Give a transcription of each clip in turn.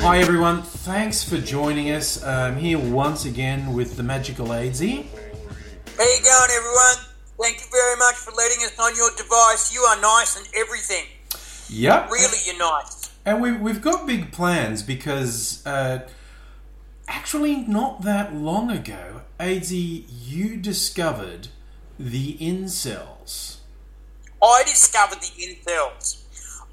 Hi everyone, thanks for joining us. I'm here once again with the magical AIDzee. How you going everyone? Thank you very much for letting us on your device. You are nice and everything. Yep. Really, you're nice. And we've got big plans because actually not that long ago, AIDzee, you discovered the incels. I discovered the incels.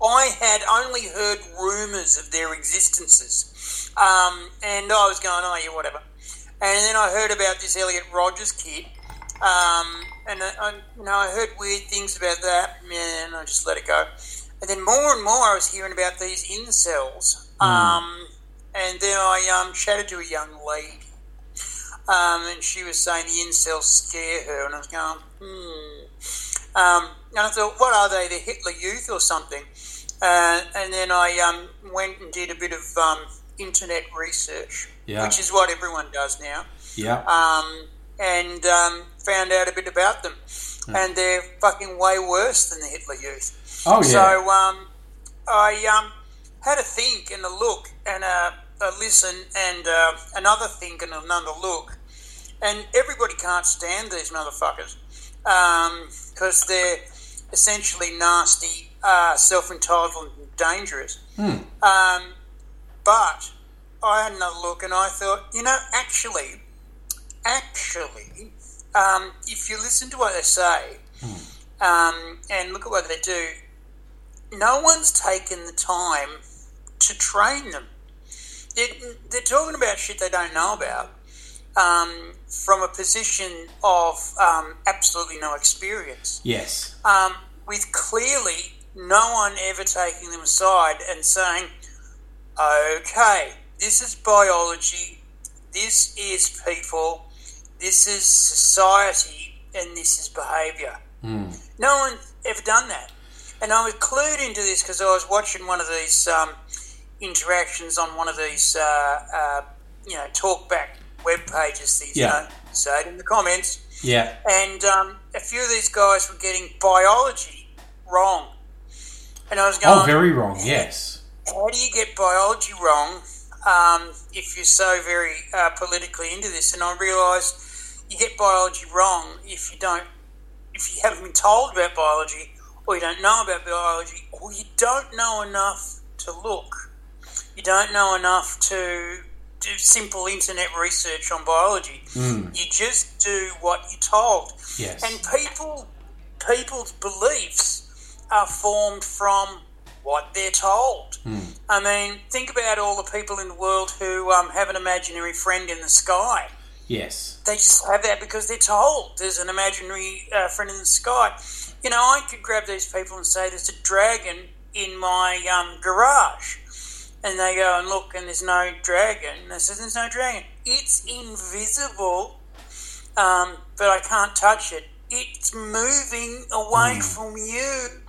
I had only heard rumours of their existences. And I was going, oh, yeah, whatever. And then I heard about this Elliot Rogers kid. I heard weird things about that, and I just let it go. And then more and more I was hearing about these incels. And then I chatted to a young lady. And she was saying the incels scare her. And I was going, and I thought, what are they, the Hitler Youth or something? And then I went and did a bit of internet research, which is what everyone does now, and found out a bit about them. And they're fucking way worse than the Hitler Youth. Oh, yeah. So I had a think and a look and a listen and another think and another look. And everybody can't stand these motherfuckers because they're essentially nasty, self-entitled and dangerous. But I had another look and I thought, you know, actually, if you listen to what they say and look at what they do, no one's taken the time to train them. They're talking about shit they don't know about from a position of absolutely no experience. Yes. With clearly no one ever taking them aside and saying, okay, this is biology, this is people, this is society, and this is behaviour. No one's ever done that. And I was clued into this because I was watching one of these interactions on one of these, talkback web pages these days, so in the comments. Yeah. And a few of these guys were getting biology wrong. And I was going... Oh, very wrong, yes. How do you get biology wrong if you're so very politically into this? And I realised you get biology wrong if you haven't been told about biology, or you don't know about biology, or you don't know enough to look. You don't know enough to do simple internet research on biology. You just do what you're told. Yes. And people's beliefs are formed from what they're told. I mean, think about all the people in the world who have an imaginary friend in the sky. Yes. They just have that because they're told there's an imaginary friend in the sky. You know, I could grab these people and say there's a dragon in my garage. And they go and look, and there's no dragon. And I said, there's no dragon. It's invisible, but I can't touch it. It's moving away from you.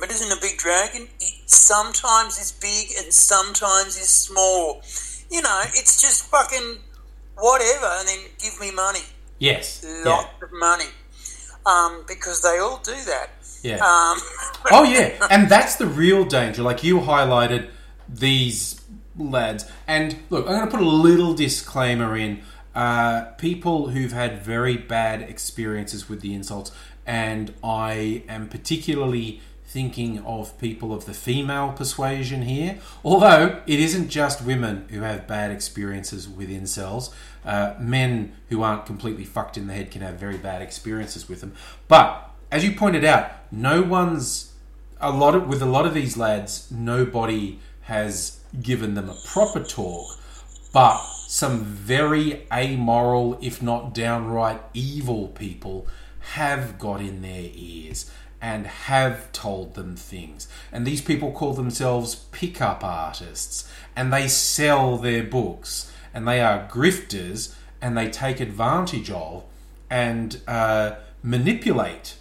But isn't a big dragon? It sometimes is big and sometimes is small. You know, it's just fucking whatever. And then give me money. Yes. Lots of money. Because they all do that. Yeah. And that's the real danger. Like you highlighted these lads. And look, I'm going to put a little disclaimer in. People who've had very bad experiences with the insults, and I am particularly thinking of people of the female persuasion here, although it isn't just women who have bad experiences with incels. Men who aren't completely fucked in the head can have very bad experiences with them. But, as you pointed out, with a lot of these lads, nobody has given them a proper talk, but some very amoral, if not downright evil people have got in their ears and have told them things. And these people call themselves pickup artists, and they sell their books, and they are grifters, and they take advantage of and manipulate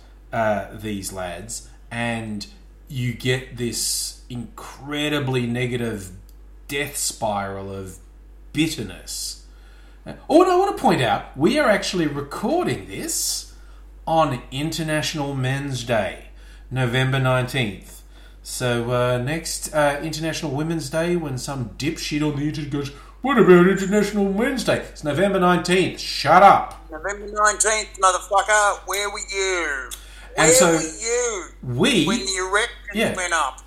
these lads, and you get this incredibly negative death spiral of bitterness. Oh, and I want to point out, we are actually recording this on International Men's Day, November 19th. So next International Women's Day, when some dipshit on the internet goes, what about International Men's Day? It's November 19th. Shut up. November 19th, motherfucker. Where were you? Where were you when the erections went up?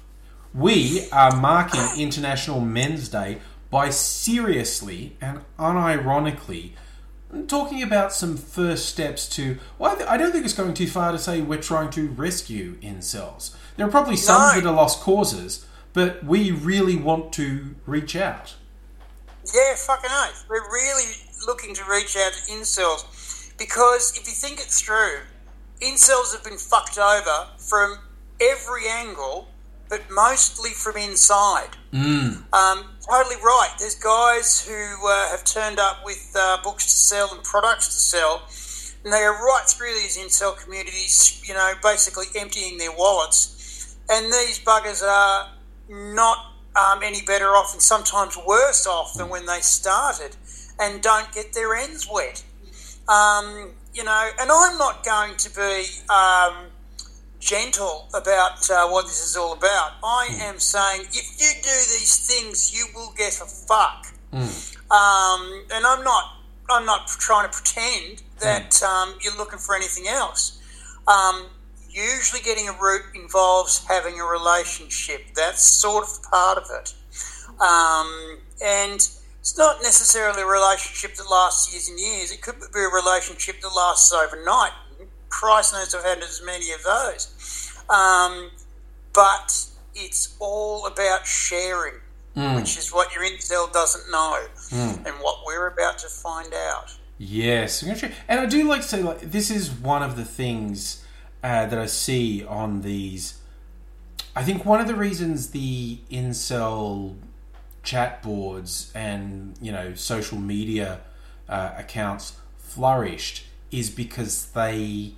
We are marking International Men's Day by seriously and unironically talking about some first steps to... Well, I don't think it's going too far to say we're trying to rescue incels. There are probably some that are lost causes, but we really want to reach out. Yeah, fucking oath. We're really looking to reach out to incels because if you think it through, incels have been fucked over from every angle, but mostly from inside. Totally right. There's guys who have turned up with books to sell and products to sell, and they go right through these incel communities, you know, basically emptying their wallets. And these buggers are not any better off and sometimes worse off than when they started and don't get their ends wet. You know, and I'm not going to be gentle about what this is all about. I am saying if you do these things, you will get a fuck. And I'm not trying to pretend that you're looking for anything else. Usually getting a root involves having a relationship. That's sort of part of it. And it's not necessarily a relationship that lasts years and years. It could be a relationship that lasts overnight. Christ knows I've had as many of those. But it's all about sharing, which is what your incel doesn't know and what we're about to find out. Yes. And I do like to say, like, this is one of the things... that I see on these. I think one of the reasons the incel chat boards and, you know, social media accounts flourished is because they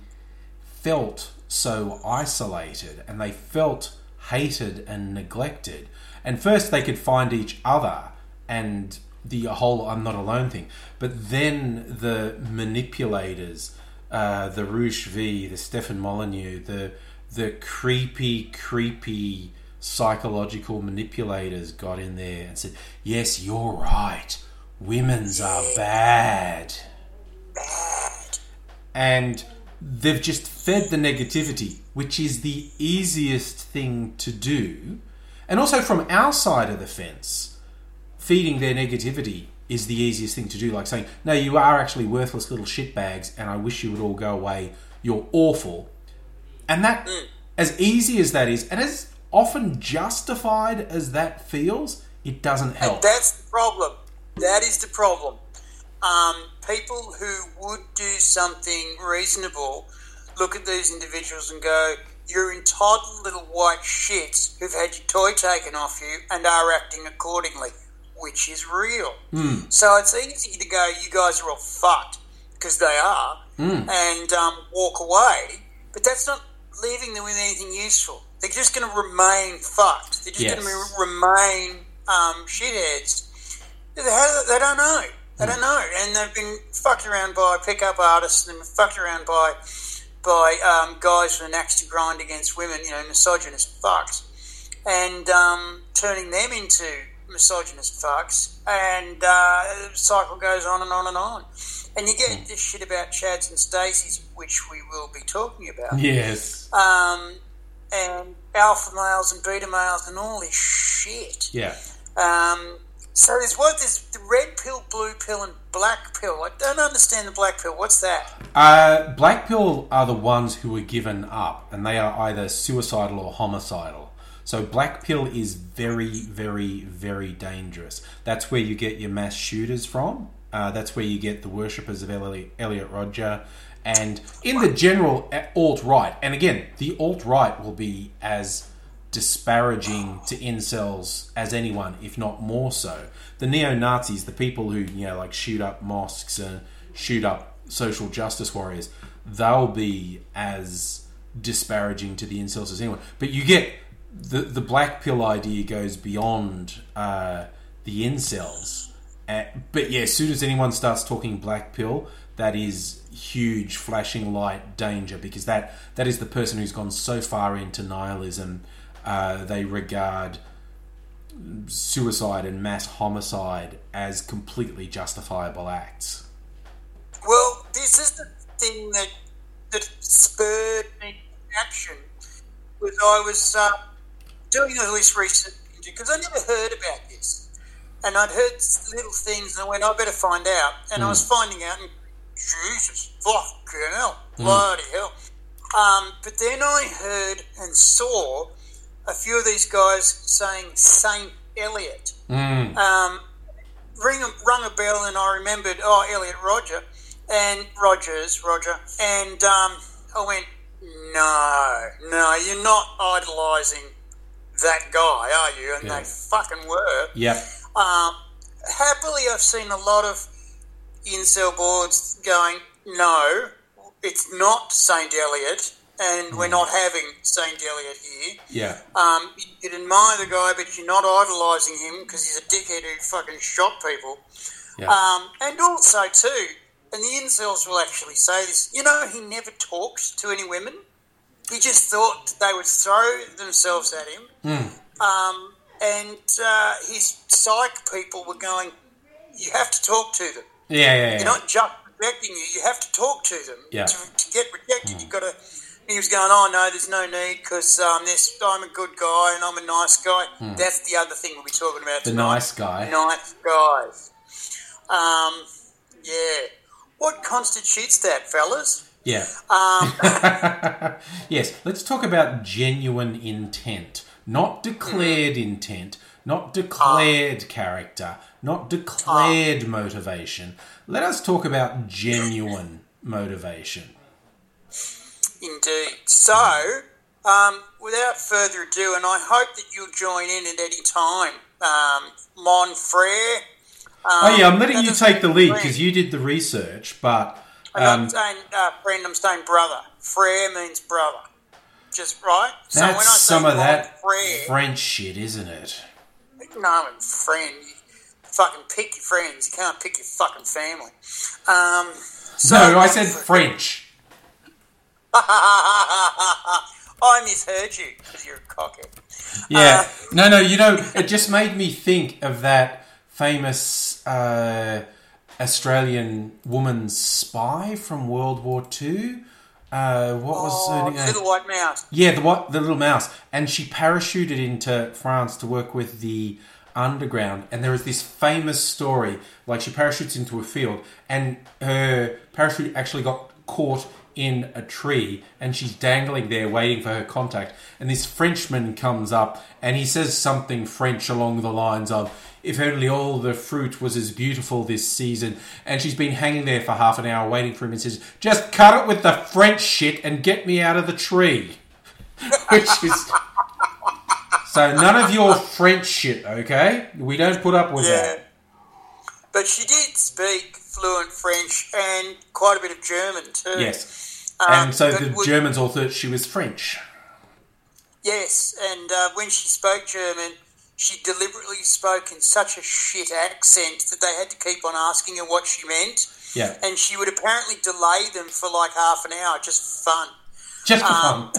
felt so isolated and they felt hated and neglected. And first they could find each other and the whole I'm not alone thing. But then the manipulators... the Roosh V, the Stephen Molyneux, the creepy psychological manipulators got in there and said, yes, you're right, women's are bad. And they've just fed the negativity, which is the easiest thing to do. And also from our side of the fence, feeding their negativity is the easiest thing to do, like saying, no, you are actually worthless little shitbags and I wish you would all go away, you're awful. And that, as easy as that is, and as often justified as that feels, it doesn't help. And that's the problem. That is the problem. People who would do something reasonable look at these individuals and go, you're entitled little white shits who've had your toy taken off you and are acting accordingly, which is real. So it's easy to go, you guys are all fucked, because they are, and walk away, but that's not leaving them with anything useful. They're just going to remain fucked. They're just going to remain shitheads. They don't know. They don't know. And they've been fucked around by pickup artists and fucked around by guys with an axe to grind against women, you know, misogynist fucks, and turning them into misogynist fucks, and the cycle goes on and on and on. And you get this shit about Chads and Stacys, which we will be talking about. Yes. And alpha males and beta males and all this shit. Yeah. So there's the red pill, blue pill, and black pill. I don't understand the black pill. What's that? Black pill are the ones who are given up, and they are either suicidal or homicidal. So black pill is very, very, very dangerous. That's where you get your mass shooters from. That's where you get the worshippers of Elliot Rogers. And in the general alt-right, and again, the alt-right will be as disparaging to incels as anyone, if not more so. The neo-Nazis, the people who, you know, like shoot up mosques and shoot up social justice warriors, they'll be as disparaging to the incels as anyone. But you get... The black pill idea goes beyond the incels. But yeah, as soon as anyone starts talking black pill, that is huge flashing light danger, because that is the person who's gone so far into nihilism, they regard suicide and mass homicide as completely justifiable acts. Well, this is the thing that spurred me to action, was I was doing all this research, because I never heard about this. And I'd heard little things, and I went, I better find out. And I was finding out, and Jesus, fucking hell, bloody hell. But then I heard and saw a few of these guys saying St. Elliot. Rung a bell, and I remembered, Elliot Rogers. And I went, no, you're not idolising that guy, are you? And they fucking were. Yeah. Happily, I've seen a lot of incel boards going, no, it's not St. Elliot, and we're not having St. Elliot here. Yeah. You'd admire the guy, but you're not idolising him because he's a dickhead who fucking shot people. Yeah. And also, too, and the incels will actually say this, he never talked to any women. He just thought they would throw themselves at him. And his psych people were going, you have to talk to them. Yeah. You're not just rejecting you. You have to talk to them. Yeah. To get rejected, you've got to... He was going, no, there's no need because I'm a good guy and I'm a nice guy. That's the other thing we'll be talking about tonight. The nice guy. Nice guys. Yeah. What constitutes that, fellas? Yeah. Yes, let's talk about genuine intent. Not declared intent, not declared character, not declared motivation. Let us talk about genuine motivation. Indeed. So, without further ado, and I hope that you'll join in at any time, mon frere. I'm letting you take the lead because you did the research, but... I'm saying friend, I'm saying brother. Frere means brother. Just right? So that's when I say some of that frere, French shit, isn't it? No, and friend. You fucking pick your friends. You can't pick your fucking family. I said French. I misheard you because you're a cockhead. Yeah. It just made me think of that famous Australian woman spy from World War II. What was her name? Little White Mouse. Yeah, the Little Mouse. And she parachuted into France to work with the underground, and there is this famous story, like she parachutes into a field and her parachute actually got caught in a tree, and she's dangling there waiting for her contact, and this Frenchman comes up and he says something French along the lines of, if only all the fruit was as beautiful this season, and she's been hanging there for half an hour waiting for him and says, just cut it with the French shit and get me out of the tree. Which is so none of your French shit, okay? We don't put up with that. But she did speak fluent French and quite a bit of German too. Yes. And so the Germans all thought she was French. Yes, and when she spoke German, she deliberately spoke in such a shit accent that they had to keep on asking her what she meant. Yeah. And she would apparently delay them for like half an hour, just for fun. Just for fun.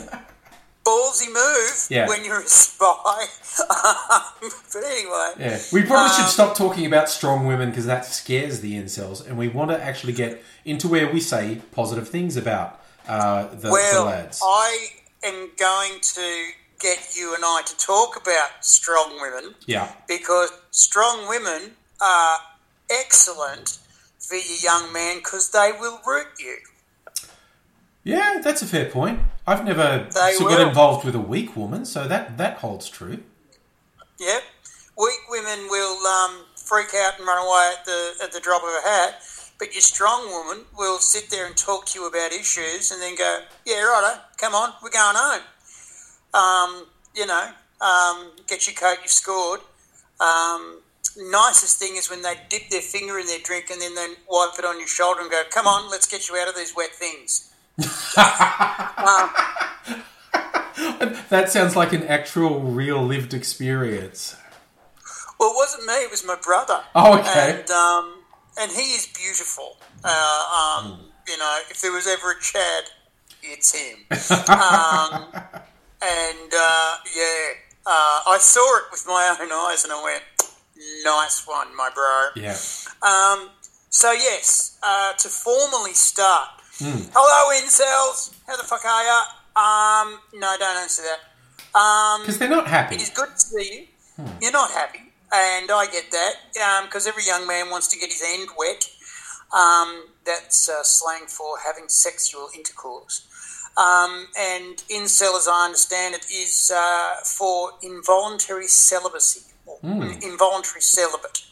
Ballsy move when you're a spy. But anyway. Yeah. We probably should stop talking about strong women because that scares the incels, and we want to actually get into where we say positive things about the lads. I am going to get you and I to talk about strong women. Yeah. Because strong women are excellent for your young man because they will root you. Yeah, that's a fair point. I've never got involved with a weak woman, so that holds true. Yep. Weak women will freak out and run away at the drop of a hat, but your strong woman will sit there and talk to you about issues and then go, yeah, righto, come on, we're going home. Get your coat, you've scored. Nicest thing is when they dip their finger in their drink and then wipe it on your shoulder and go, come on, let's get you out of these wet things. That sounds like an actual real lived experience. Well, it wasn't me, it was my brother. Oh, okay. And and he is beautiful. You know, if there was ever a Chad, it's him. I saw it with my own eyes, and I went, "Nice one, my bro." Yeah. To formally start. Hello, incels. How the fuck are you? No, don't answer that. Because they're not happy. It is good to see you. You're not happy, and I get that. Because every young man wants to get his end wet. That's slang for having sexual intercourse. And incel, as I understand it, is for involuntary celibacy, or involuntary celibate,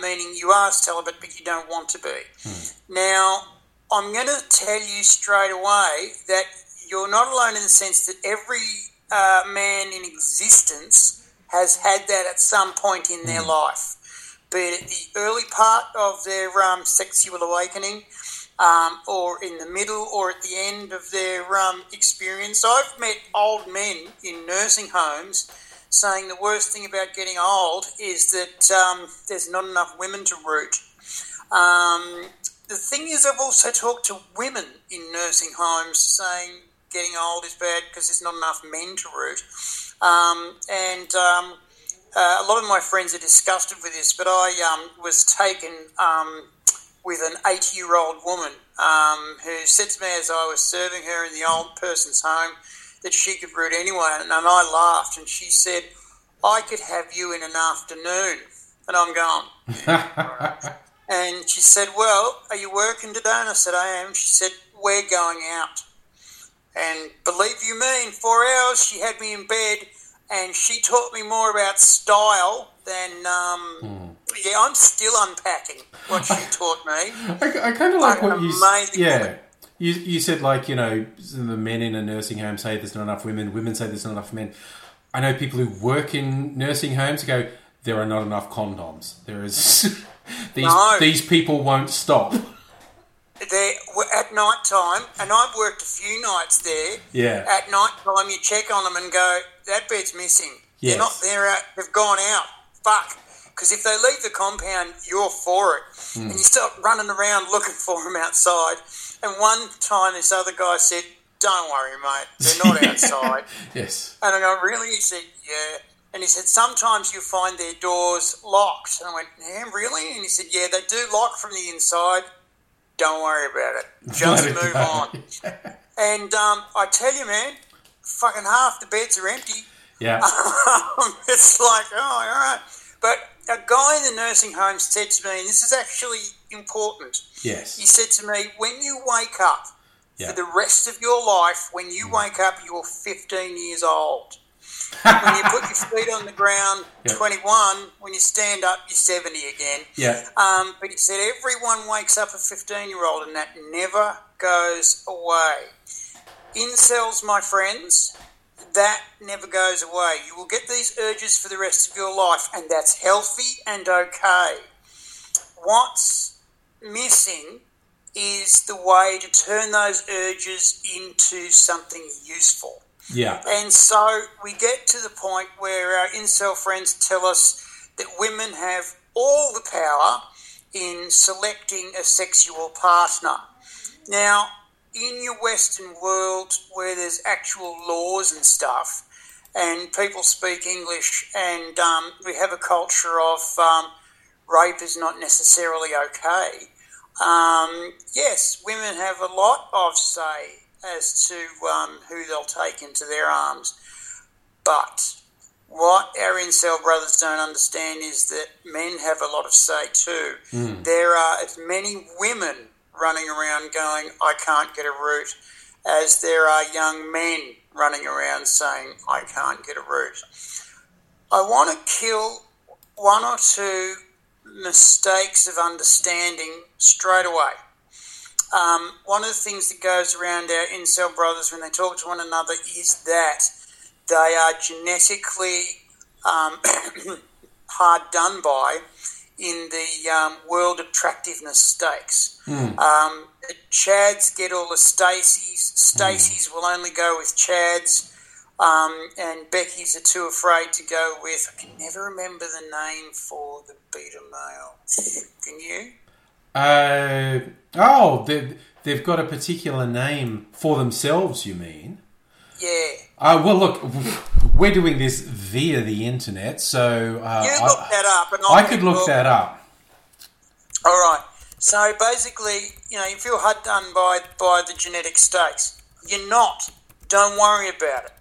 meaning you are celibate but you don't want to be. Now, I'm going to tell you straight away that you're not alone in the sense that every man in existence has had that at some point in their life, be it at the early part of their sexual awakening, or in the middle or at the end of their experience. I've met old men in nursing homes saying the worst thing about getting old is that there's not enough women to root. The thing is, I've also talked to women in nursing homes saying getting old is bad because there's not enough men to root. A lot of my friends are disgusted with this, but I was taken... with an 80-year-old woman who said to me as I was serving her in the old person's home that she could root anyone, and I laughed, and she said, "I could have you in an afternoon," and I'm gone. Yeah. And she said, "Well, are you working today?" And I said, "I am." She said, "We're going out," and believe you me, in 4 hours she had me in bed, and she taught me more about style than... Yeah, I'm still unpacking what she taught me. I kind of like what you said. Yeah, you said, like, you know, the men in a nursing home say there's not enough women. Women say there's not enough men. I know people who work in nursing homes go, there are not enough condoms. There is these people won't stop. They're at night time, and I've worked a few nights there. Yeah, at night time you check on them and go, that bed's missing. Yes. They're not there. They've gone out. Fuck. Because if they leave the compound, you're for it. And you start running around looking for them outside. And one time this other guy said, "Don't worry, mate, they're not outside." Yes. And I go, "Really?" He said, "Yeah." And he said, "Sometimes you find their doors locked." And I went, "Yeah, really?" And he said, "Yeah, they do lock from the inside. Don't worry about it. Just move on." And I tell you, man, fucking half the beds are empty. Yeah. It's like, oh, all right. But a guy in the nursing home said to me, and this is actually important. Yes. He said to me, when you wake up, for the rest of your life, when you wake up, you're 15 years old. When you put your feet on the ground, 21. When you stand up, you're 70 again. Yeah. But he said everyone wakes up a 15-year-old, and that never goes away. Incels, my friends... that never goes away. You will get these urges for the rest of your life, and that's healthy and okay. What's missing is the way to turn those urges into something useful. Yeah. And so we get to the point where our incel friends tell us that women have all the power in selecting a sexual partner. Now, in your Western world where there's actual laws and stuff and people speak English and we have a culture of rape is not necessarily okay, yes, women have a lot of say as to who they'll take into their arms. But what our incel brothers don't understand is that men have a lot of say too. There are as many women running around going, "I can't get a root," as there are young men running around saying, "I can't get a root." I want to kill one or two mistakes of understanding straight away. One of the things that goes around our incel brothers when they talk to one another is that they are genetically hard done by in the world attractiveness stakes. The Chads get all the Stacies. Stacies will only go with Chads. And Becky's are too afraid to go with... I can never remember the name for the beta male. Can you? They've got a particular name for themselves, you mean? Yeah. Well, look, we're doing this via the internet, so... you look that up. And I could look that up. All right. So, basically, you know, you feel hard done by the genetic stakes. You're not. Don't worry about it.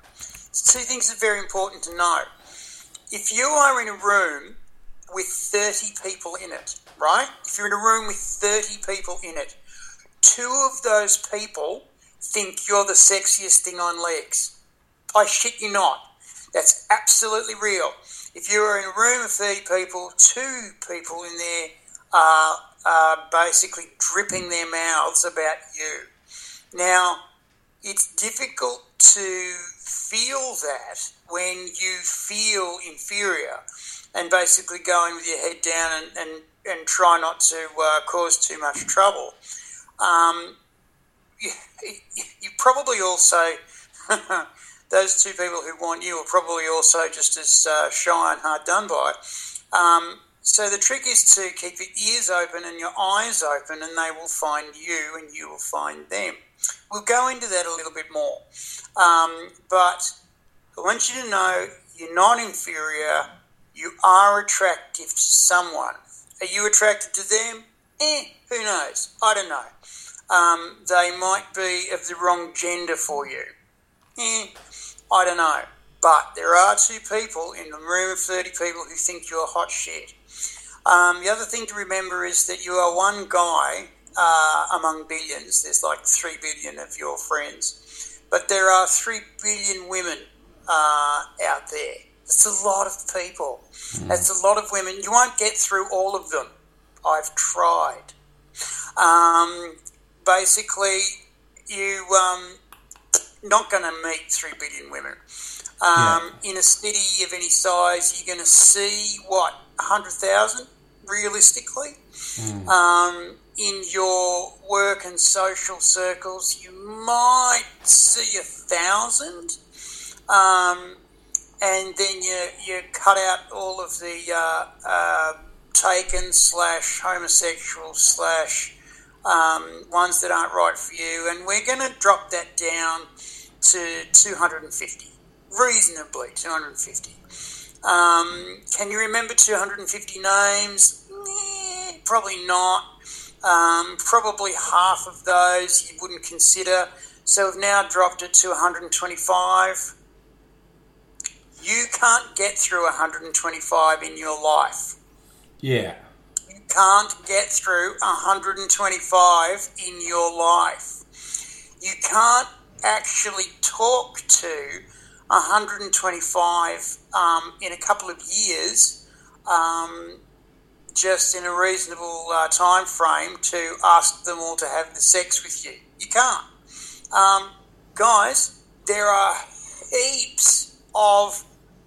Two things that are very important to know. If you are in a room with 30 people in it, right? If you're in a room with 30 people in it, two of those people think you're the sexiest thing on legs. I shit you not. That's absolutely real. If you are in a room of 30 people, two people in there are basically dripping their mouths about you. Now, it's difficult to feel that when you feel inferior and basically go in with your head down and try not to cause too much trouble. You probably also, those two people who want you are probably also just as shy and hard done by it. So the trick is to keep your ears open and your eyes open, and they will find you and you will find them. We'll go into that a little bit more. But I want you to know you're not inferior. You are attractive to someone. Are you attracted to them? Who knows? I don't know. They might be of the wrong gender for you. I don't know. But there are two people in the room of 30 people who think you're hot shit. The other thing to remember is that you are one guy among billions. There's like 3 billion of your friends. But there are 3 billion women out there. That's a lot of people. That's a lot of women. You won't get through all of them. I've tried. Basically, you not going to meet 3 billion women. In a city of any size, you're going to see, 100,000 realistically? In your work and social circles, you might see 1,000. And then you cut out all of the taken / homosexual / ones that aren't right for you, and we're going to drop that down to 250, reasonably 250. Can you remember 250 names? Probably not. Probably half of those you wouldn't consider, so we've now dropped it to 125. You can't get through 125 in your life. Yeah. You can't get through 125 in your life. You can't actually talk to 125 in a couple of years, just in a reasonable time frame to ask them all to have the sex with you. You can't. Guys, there are heaps of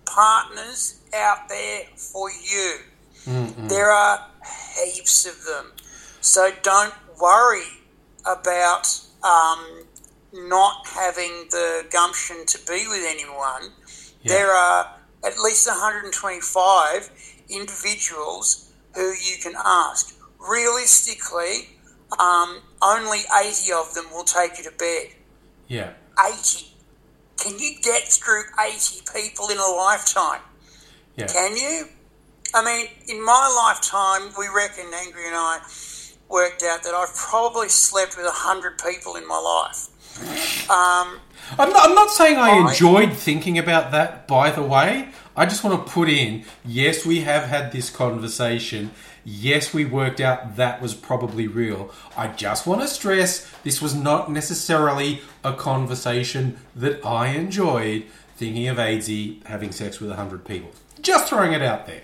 partners out there for you. Mm-hmm. There are heaps of them. So don't worry about not having the gumption to be with anyone. Yeah. There are at least 125 individuals who you can ask. Realistically, only 80 of them will take you to bed. Yeah. 80. Can you get through 80 people in a lifetime? Yeah. Can you? I mean, in my lifetime, we reckon, Angry and I worked out that I've probably slept with 100 people in my life. I'm not saying I enjoyed thinking about that, by the way. I just want to put in, yes, we have had this conversation. Yes, we worked out that was probably real. I just want to stress this was not necessarily a conversation that I enjoyed, thinking of AIDzee having sex with 100 people. Just throwing it out there.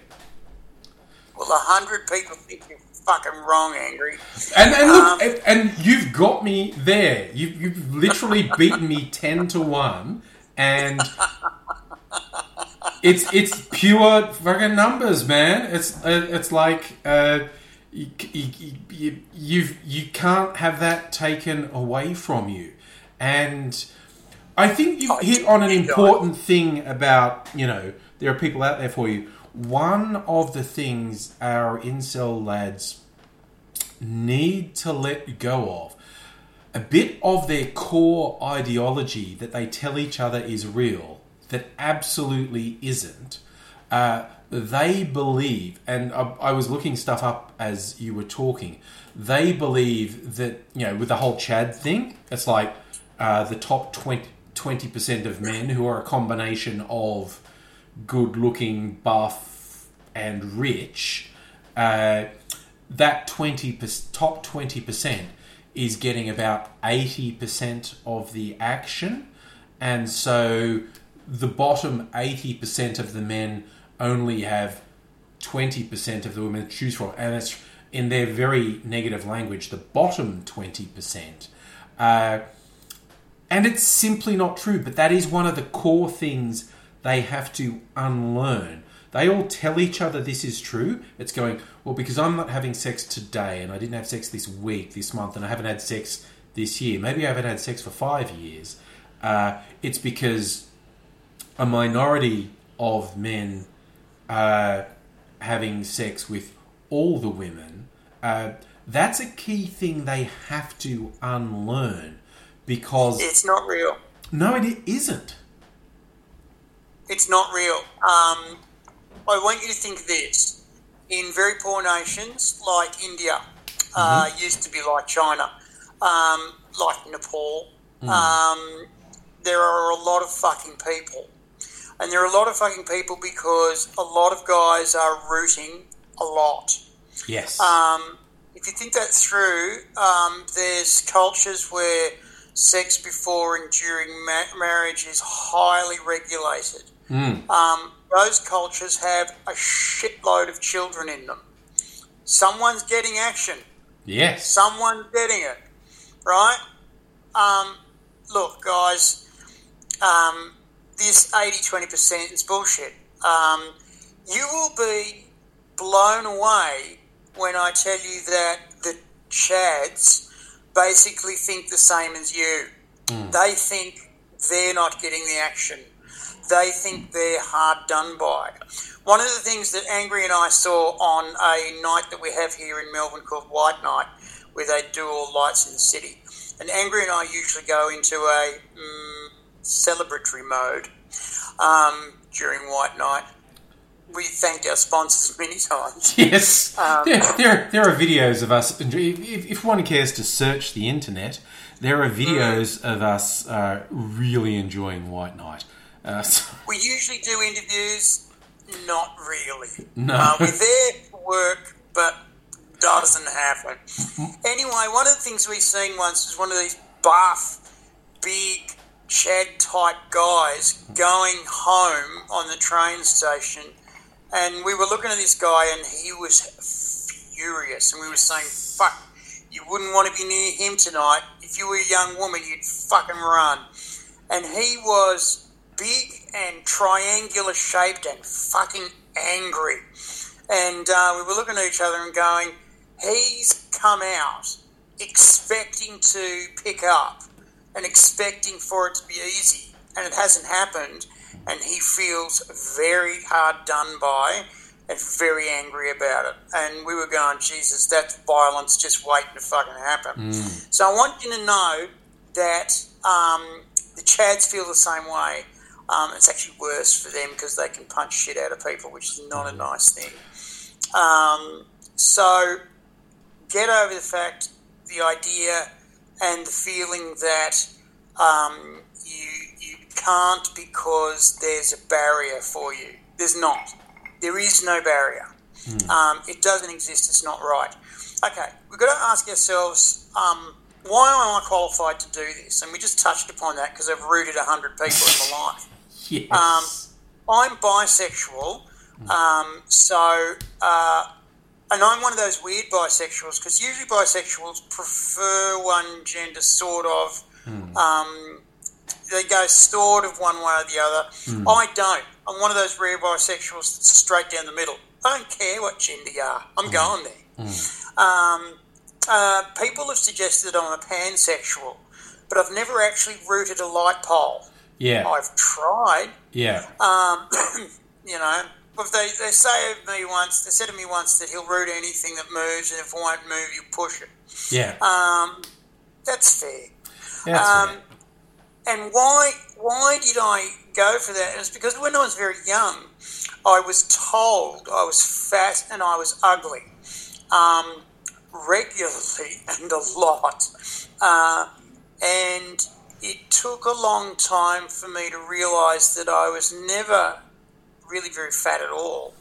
Well, 100 people think you're fucking wrong, Angry. And look, and you've got me there. You've literally beaten me 10 to 1, and it's pure fucking numbers, man. It's like you can't have that taken away from you, and I think you've hit on an important thing about, you know, there are people out there for you. One of the things our incel lads need to let go of. A bit of their core ideology that they tell each other is real, that absolutely isn't. They believe, and I was looking stuff up as you were talking, they believe that, you know, with the whole Chad thing, it's like the top 20% of men who are a combination of good-looking, buff, and rich, that top 20% is getting about 80% of the action. And so the bottom 80% of the men only have 20% of the women to choose from. And it's, in their very negative language, the bottom 20%. And it's simply not true, but that is one of the core things they have to unlearn. They all tell each other this is true. It's going, well, because I'm not having sex today and I didn't have sex this week, this month, and I haven't had sex this year. Maybe I haven't had sex for 5 years. It's because a minority of men are having sex with all the women. That's a key thing they have to unlearn because... It's not real. No, it isn't. It's not real. I want you to think this. In very poor nations like India, used to be like China, like Nepal, there are a lot of fucking people. And there are a lot of fucking people because a lot of guys are rooting a lot. Yes. If you think that through, there's cultures where sex before and during marriage is highly regulated. Those cultures have a shitload of children in them. Someone's getting action. Yes. Someone's getting it, right? Look, guys, this 80-20% is bullshit. You will be blown away when I tell you that the Chads basically think the same as you. They think they're not getting the action. They think they're hard done by. One of the things that Angry and I saw on a night that we have here in Melbourne called White Night, where they do all lights in the city, and Angry and I usually go into a celebratory mode during White Night. We thanked our sponsors many times. Yes. There are videos of us. If one cares to search the internet, there are videos of us really enjoying White Night. We usually do interviews, not really. No. We're there for work, but doesn't happen. Anyway, one of the things we've seen once is one of these buff, big, Chad-type guys going home on the train station, and we were looking at this guy, and he was furious, and we were saying, fuck, you wouldn't want to be near him tonight. If you were a young woman, you'd fucking run. And he was... big and triangular shaped and fucking angry. And we were looking at each other and going, he's come out expecting to pick up and expecting for it to be easy. And it hasn't happened. And he feels very hard done by and very angry about it. And we were going, Jesus, that's violence just waiting to fucking happen. So I want you to know that the Chads feel the same way. It's actually worse for them because they can punch shit out of people, which is not a nice thing. So get over the fact, the idea and the feeling that you can't because there's a barrier for you. There's not. There is no barrier. It doesn't exist. It's not right. Okay, we've got to ask ourselves... why am I qualified to do this? And we just touched upon that because I've rooted 100 people in my life. Yes. I'm bisexual, and I'm one of those weird bisexuals because usually bisexuals prefer one gender sort of. They go sort of one way or the other. I don't. I'm one of those rare bisexuals that's straight down the middle. I don't care what gender you are. I'm going there. People have suggested I'm a pansexual, but I've never actually rooted a light pole. Yeah. I've tried. Yeah. You know, Well, they say of me once, they said to me once that he'll root anything that moves, and if it won't move, he'll push it. Yeah. That's fair. Yeah, that's fair. And why did I go for that? And it's because when I was very young, I was told I was fat and I was ugly regularly and a lot. And it took a long time for me to realise that I was never really very fat at all,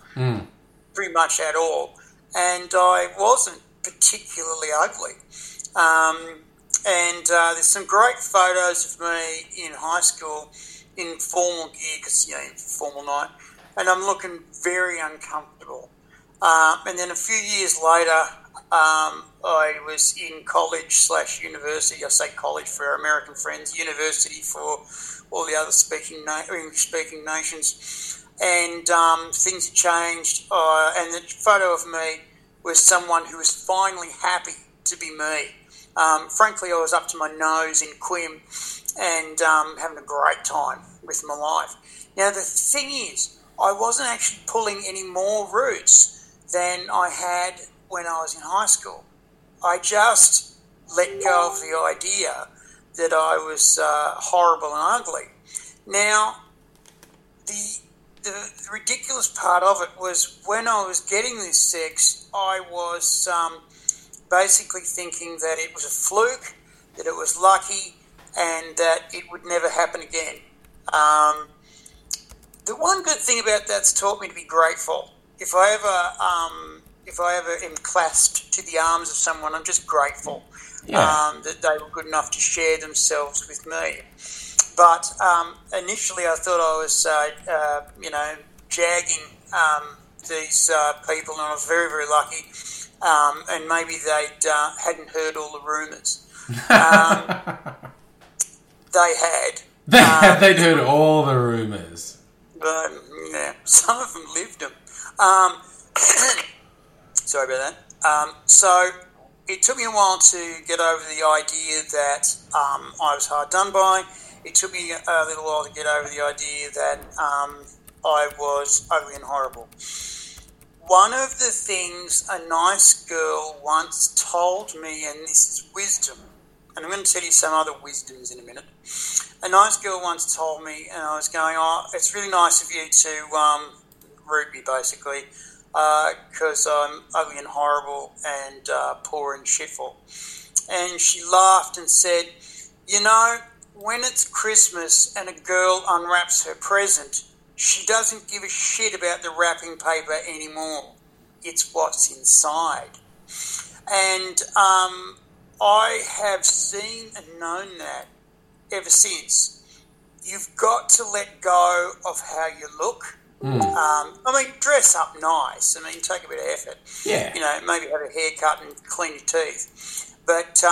pretty much at all. And I wasn't particularly ugly. And there's some great photos of me in high school in formal gear, because, you know, formal night, and I'm looking very uncomfortable. And then a few years later, I was in college/university. I say college for our American friends, university for all the other English-speaking nations. And things had changed, and the photo of me was someone who was finally happy to be me. Frankly, I was up to my nose in quim and having a great time with my life. Now, the thing is, I wasn't actually pulling any more roots than I had when I was in high school. I just let go of the idea that I was horrible and ugly. Now, the ridiculous part of it was when I was getting this sex, I was... basically thinking that it was a fluke, that it was lucky, and that it would never happen again. The one good thing about that's taught me to be grateful. If I ever am clasped to the arms of someone, I'm just grateful that they were good enough to share themselves with me. But initially, I thought I was, jagging these people, and I was very, very lucky. And maybe they hadn't heard all the rumours. They had. They'd heard all the rumours. Yeah, some of them lived them. Sorry about that. So it took me a while to get over the idea that I was hard done by. It took me a little while to get over the idea that I was ugly and horrible. One of the things a nice girl once told me, and this is wisdom, and I'm going to tell you some other wisdoms in a minute. A nice girl once told me, and I was going, oh, it's really nice of you to root me, basically, because I'm ugly and horrible and poor and shitful. And she laughed and said, you know, when it's Christmas and a girl unwraps her present, she doesn't give a shit about the wrapping paper anymore. It's what's inside. And I have seen and known that ever since. You've got to let go of how you look. Dress up nice. Take a bit of effort. Yeah. You know, maybe have a haircut and clean your teeth. But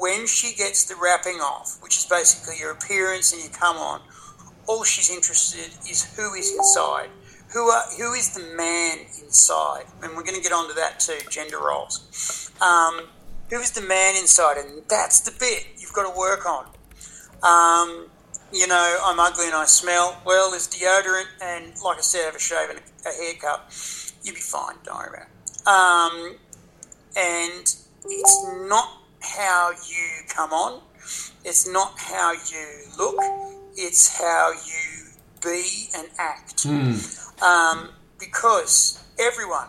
when she gets the wrapping off, which is basically your appearance and you come on, all she's interested is who is inside, who is the man inside, and we're going to get onto that too, gender roles. Who is the man inside, and that's the bit you've got to work on. I'm ugly and I smell. Well, there's deodorant and, like I said, have a shave and a haircut. You'll be fine, don't worry about it. And it's not how you come on, it's not how you look, it's how you be and act. Because everyone,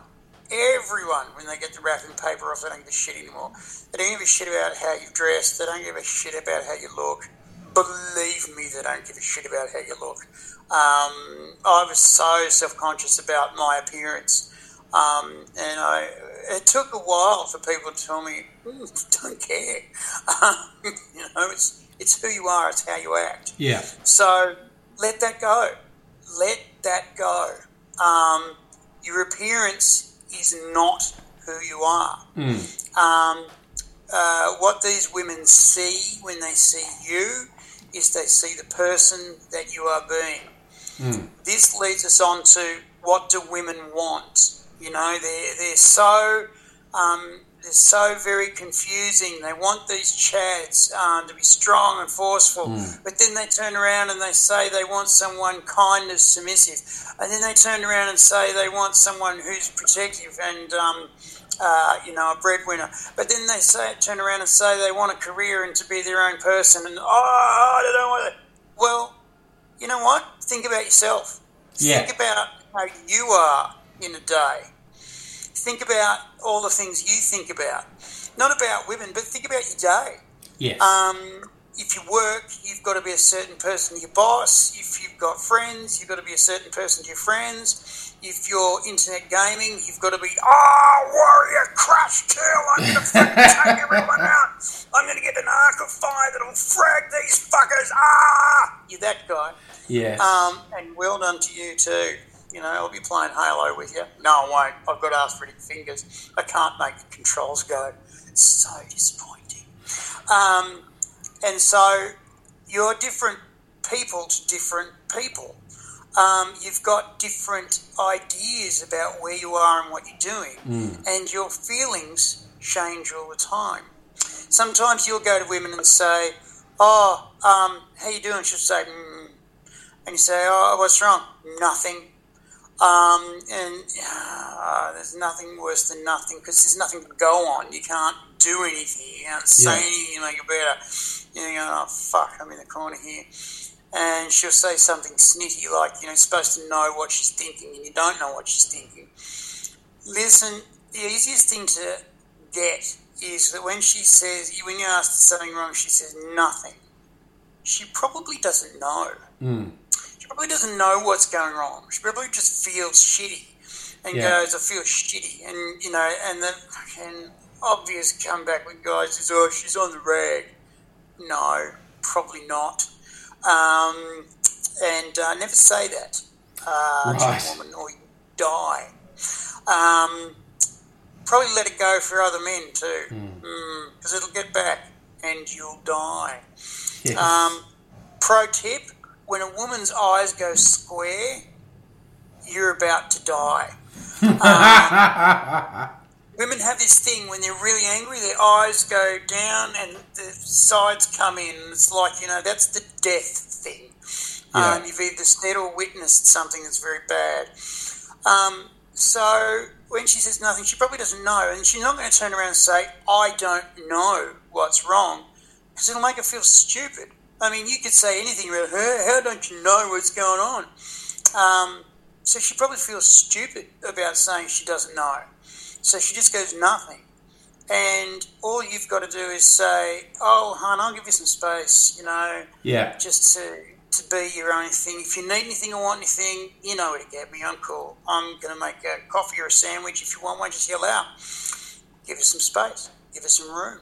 when they get the wrapping paper off, they don't give a shit anymore. They don't give a shit about how you dress, they don't give a shit about how you look. Believe me, they don't give a shit about how you look. I was so self-conscious about my appearance. It took a while for people to tell me, don't care. It's who you are, it's how you act. Yeah. So let that go. Let that go. Your appearance is not who you are. What these women see when they see you is they see the person that you are being. This leads us on to what do women want? You know, they're so they're so very confusing. They want these chats to be strong and forceful, but then they turn around and they say they want someone kind and submissive, and then they turn around and say they want someone who's protective and a breadwinner. But then they turn around and say they want a career and to be their own person. And I don't know what. Well, you know what? Think about yourself. Yeah. Think about how you are in a day. Think about all the things you think about. Not about women, but think about your day. Yes. If you work, you've got to be a certain person to your boss. If you've got friends, you've got to be a certain person to your friends. If you're internet gaming, you've got to be, warrior, crush, kill, I'm going to take everyone out. I'm going to get an arc of fire that'll frag these fuckers. You're that guy. Yes. And well done to you too. You know, I'll be playing Halo with you. No, I won't. I've got arthritic fingers. I can't make the controls go. It's so disappointing. And so you're different people to different people. You've got different ideas about where you are and what you're doing, and your feelings change all the time. Sometimes you'll go to women and say, how you doing? She'll say, and you say, what's wrong? Nothing. There's nothing worse than nothing, because there's nothing to go on. You can't do anything. You can't say anything to make it better. You know, I'm in the corner here. And she'll say something snitty like, you're supposed to know what she's thinking and you don't know what she's thinking. Listen, the easiest thing to get is that when you ask her something wrong, she says nothing. She probably doesn't know. She probably doesn't know what's going wrong. She probably just feels shitty and goes, I feel shitty. And, and the fucking obvious comeback with guys is, she's on the rag. No, probably not. Never say that to a woman, or you die. Probably let it go for other men too, because it'll get back and you'll die. Yes. Pro tip, when a woman's eyes go square, you're about to die. Women have this thing when they're really angry, their eyes go down and the sides come in. It's like, that's the death thing. Yeah. You've either said or witnessed something that's very bad. So when she says nothing, she probably doesn't know. And she's not going to turn around and say, I don't know what's wrong, because it'll make her feel stupid. I mean, you could say anything about her. How don't you know what's going on? So she probably feels stupid about saying she doesn't know. So she just goes nothing. And all you've got to do is say, hon, I'll give you some space, just to be your own thing. If you need anything or want anything, you know where to get me. I'm cool. I'm going to make a coffee or a sandwich. If you want one, just yell out. Give her some space. Give her some room.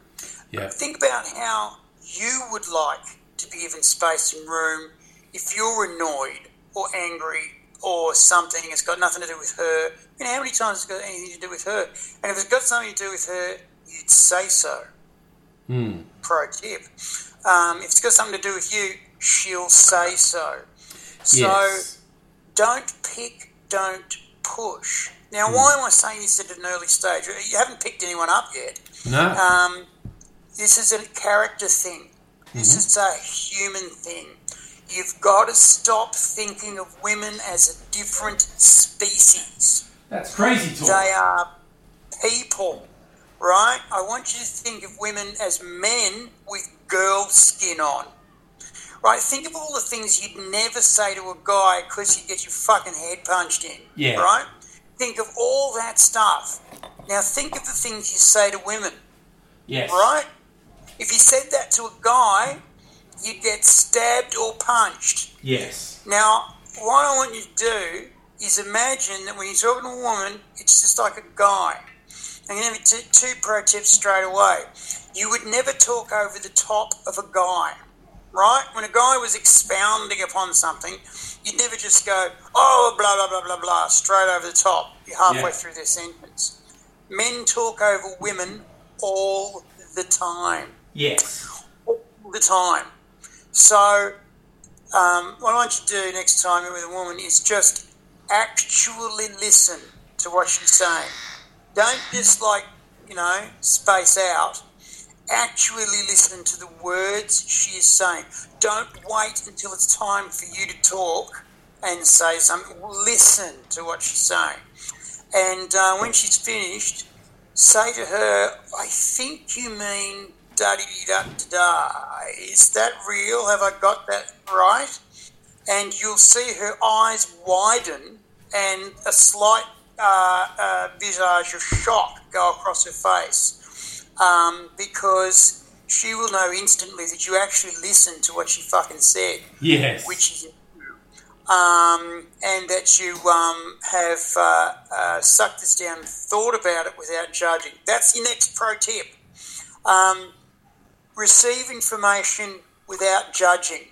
Yeah. Think about how you would like to be given space and room if you're annoyed or angry or something. It's got nothing to do with her. How many times has it got anything to do with her? And if it's got something to do with her, you'd say so. Pro tip. If it's got something to do with you, she'll say so. Yes. So don't pick, don't push. Now, why am I saying this at an early stage? You haven't picked anyone up yet. No. This is a character thing. This is a human thing. You've got to stop thinking of women as a different species. That's crazy talk. They are people, right? I want you to think of women as men with girl skin on, right? Think of all the things you'd never say to a guy because you get your fucking head punched in, right? Think of all that stuff. Now think of the things you say to women, right? If you said that to a guy, you get stabbed or punched. Yes. Now, what I want you to do is imagine that when you're talking to a woman, it's just like a guy. I'm going to give you two pro tips straight away. You would never talk over the top of a guy, right? When a guy was expounding upon something, you'd never just go, blah, blah, blah, blah, blah, straight over the top. You're halfway through their sentence. Men talk over women all the time. Yes. All the time. So what I want you to do next time with a woman is just actually listen to what she's saying. Don't just you know, space out, actually listen to the words she is saying. Don't wait until it's time for you to talk and say something. Listen to what she's saying. And when she's finished, say to her, I think you mean da-di-di-da-da-da. Is that real? Have I got that right? And you'll see her eyes widen and a slight visage of shock go across her face, because she will know instantly that you actually listened to what she fucking said. Yes. Which is and that you have sucked this down and thought about it without judging. That's your next pro tip. Receive information without judging,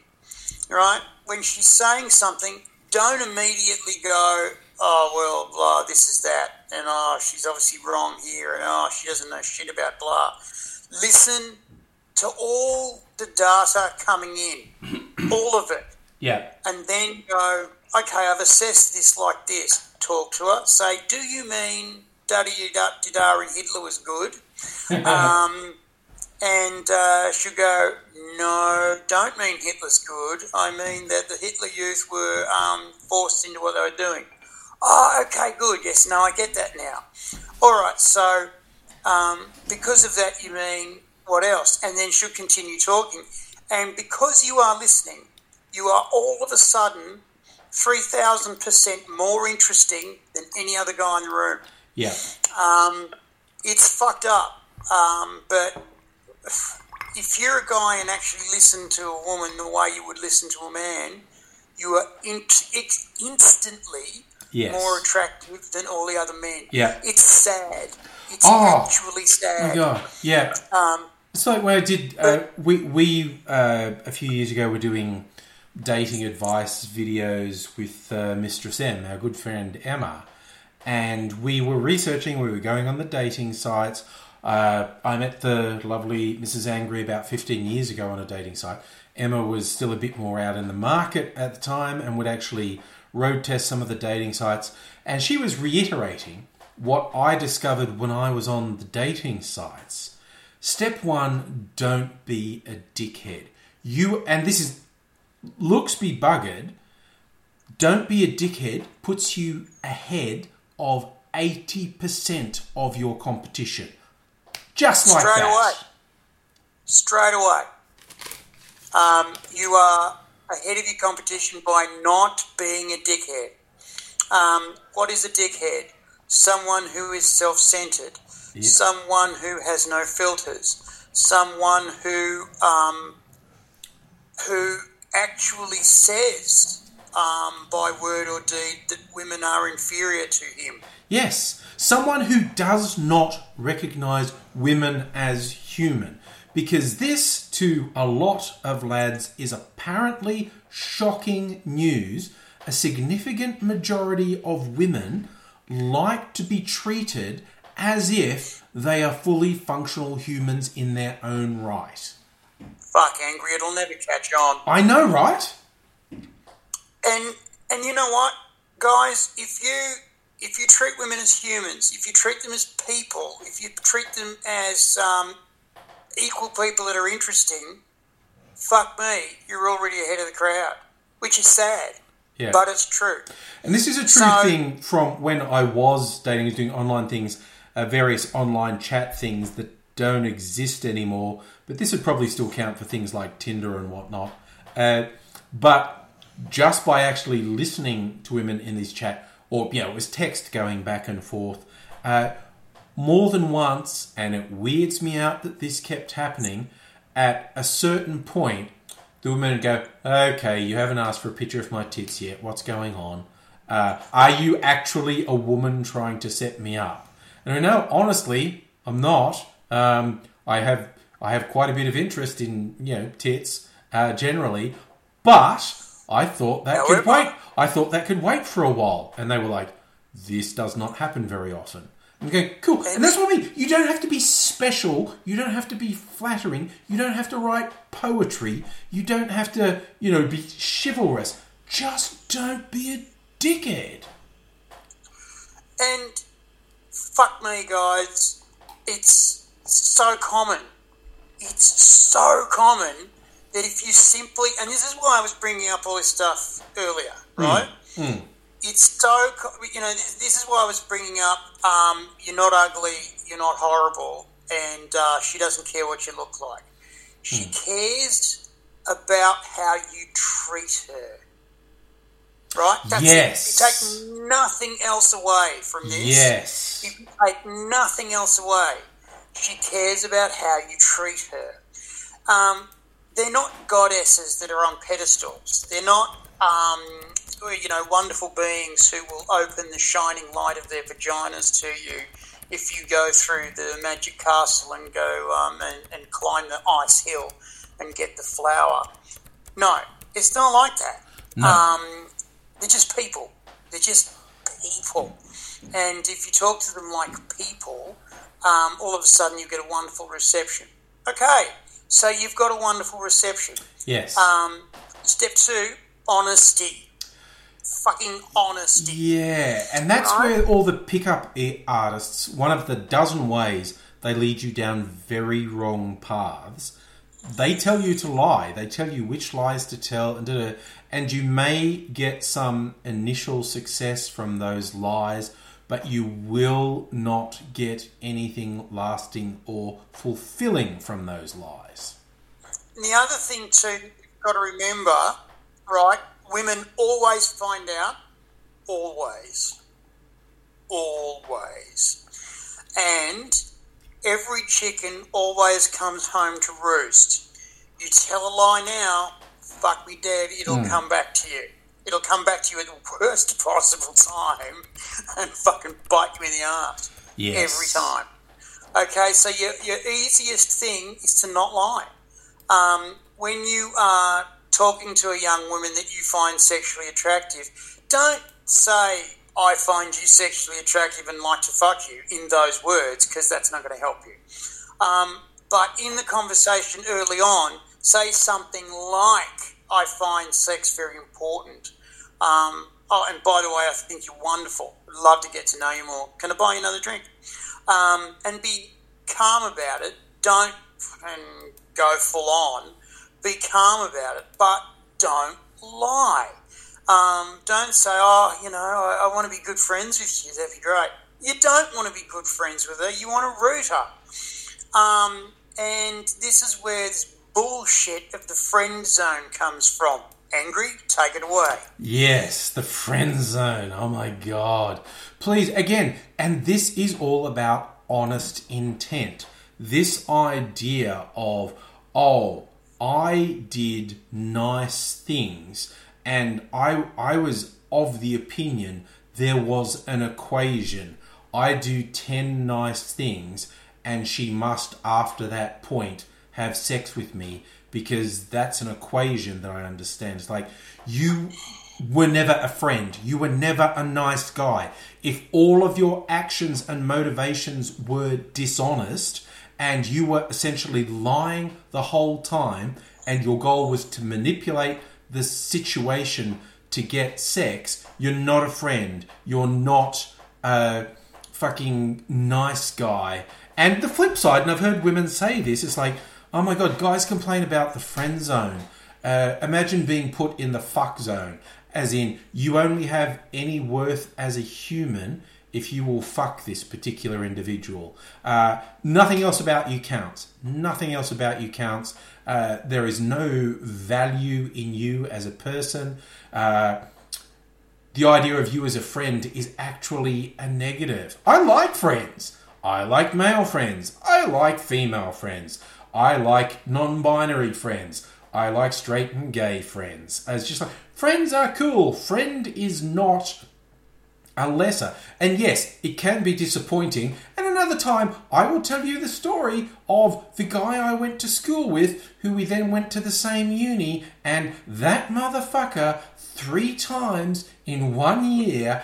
right? When she's saying something, don't immediately go, oh, well, blah, this is that, and oh, she's obviously wrong here, and oh, she doesn't know shit about blah. Listen to all the data coming in, all of it. Yeah. And then go, okay, I've assessed this like this. Talk to her. Say, do you mean da-di-da-di-da and Hitler was good? And she'll go, no, don't mean Hitler's good. I mean that the Hitler Youth were forced into what they were doing. Oh, okay, good. Yes, no, I get that now. All right, so because of that you mean what else? And then she'll continue talking. And because you are listening, you are all of a sudden 3,000% more interesting than any other guy in the room. Yeah. It's fucked up. But if you're a guy and actually listen to a woman the way you would listen to a man, you are instantly more attractive than all the other men. Yeah. It's sad. It's actually sad. My God. Yeah. It's like when I did, we a few years ago, were doing dating advice videos with Mistress M, our good friend Emma, and we were researching, we were going on the dating sites. I met the lovely Mrs. Angry about 15 years ago on a dating site. Emma was still a bit more out in the market at the time and would actually road test some of the dating sites, and she was reiterating what I discovered when I was on the dating sites. Step one, don't be a dickhead. You, and this is, looks be buggered, don't be a dickhead puts you ahead of 80% of your competition. Just like that. Straight away. You are ahead of your competition by not being a dickhead. What is a dickhead? Someone who is self-centered. Yeah. Someone who has no filters, someone who actually says by word or deed that women are inferior to him. Yes, someone who does not recognise women as human, because this to a lot of lads is apparently shocking news. A significant majority of women like to be treated as if they are fully functional humans in their own right. Fuck, Angry, it'll never catch on. I know, right? And you know what, guys? If you treat women as humans, if you treat them as people, if you treat them as equal people that are interesting, fuck me, you're already ahead of the crowd, which is sad. Yeah. But it's true. And this is a true thing from when I was dating and doing online things, various online chat things that don't exist anymore, but this would probably still count for things like Tinder and whatnot. But just by actually listening to women in this chat, or you know, it was text going back and forth, more than once, and it weirds me out that this kept happening, at a certain point, the women would go, okay, you haven't asked for a picture of my tits yet. What's going on? Are you actually a woman trying to set me up? And I know, honestly, I'm not. I have quite a bit of interest in, you know, tits generally, but I thought that could wait. I thought that could wait for a while. And they were like, this does not happen very often. And go, cool. And that's what I mean. You don't have to be special. You don't have to be flattering. You don't have to write poetry. You don't have to, you know, be chivalrous. Just don't be a dickhead. And fuck me, guys. it's so common. It's so common that if you simply, and this is why I was bringing up all this stuff earlier, right? Mm. Mm. It's so, you know, this is why I was bringing up you're not ugly, you're not horrible, and she doesn't care what you look like. She cares about how you treat her, right? That's yes. It. You take nothing else away from this. Yes. You take nothing else away. She cares about how you treat her. They're not goddesses that are on pedestals. They're not, you know, wonderful beings who will open the shining light of their vaginas to you if you go through the magic castle and go and climb the ice hill and get the flower. No, it's not like that. No. They're just people. They're just people. And if you talk to them like people, all of a sudden you get a wonderful reception. Okay, so you've got a wonderful reception. Yes. Step two, honesty. Fucking honesty. Yeah, and that's where all the pickup artists, one of the dozen ways they lead you down very wrong paths. They tell you to lie. They tell you which lies to tell, and you may get some initial success from those lies, but you will not get anything lasting or fulfilling from those lies. And the other thing too, you've got to remember, right, women always find out, always. And every chicken always comes home to roost. You tell a lie now, fuck me dead, it'll come back to you. It'll come back to you at the worst possible time and fucking bite you in the arse every time. Okay, so your easiest thing is to not lie. When you are talking to a young woman that you find sexually attractive, don't say, I find you sexually attractive and like to fuck you in those words, because that's not going to help you. But in the conversation early on, say something like, I find sex very important. Oh, and by the way, I think you're wonderful. I'd love to get to know you more. Can I buy you another drink? And be calm about it. Don't go full on. Be calm about it, but don't lie. Don't say, I want to be good friends with you. That'd be great. You don't want to be good friends with her. You want to root her. And this is where this bullshit of the friend zone comes from. Angry, take it away. Yes, the friend zone. Oh, my God. Please, again, and this is all about honest intent. This idea of, I did nice things, and I was of the opinion there was an equation. I do 10 nice things, and she must, after that point, have sex with me because that's an equation that I understand. It's like, you were never a friend. You were never a nice guy. If all of your actions and motivations were dishonest, and you were essentially lying the whole time, and your goal was to manipulate the situation to get sex, you're not a friend. You're not a fucking nice guy. And the flip side, and I've heard women say this, it's like, oh my God, guys complain about the friend zone. Imagine being put in the fuck zone, as in you only have any worth as a human if you will fuck this particular individual. Nothing else about you counts. Nothing else about you counts. There is no value in you as a person. The idea of you as a friend is actually a negative. I like friends. I like male friends. I like female friends. I like non-binary friends. I like straight and gay friends. It's just like, friends are cool. Friend is not a lesser. And yes, it can be disappointing. And another time, I will tell you the story of the guy I went to school with, who we then went to the same uni, and that motherfucker 3 times in 1 year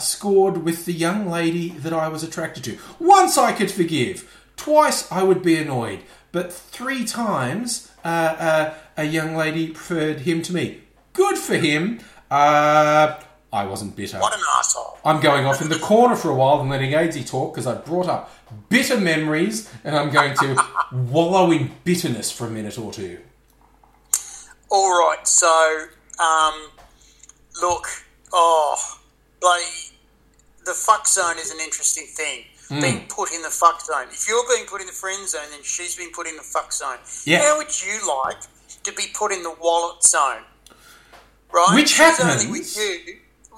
scored with the young lady that I was attracted to. Once I could forgive. Twice I would be annoyed. But 3 times a young lady preferred him to me. Good for him. I wasn't bitter. What an asshole. I'm going off in the corner for a while and letting AIDzee talk because I brought up bitter memories and I'm going to wallow in bitterness for a minute or two. All right, so, look, bloody, the fuck zone is an interesting thing. Being put in the fuck zone. If you're being put in the friend zone, then she's been put in the fuck zone. Yeah. How would you like to be put in the wallet zone? Right? Which happens. Only with you.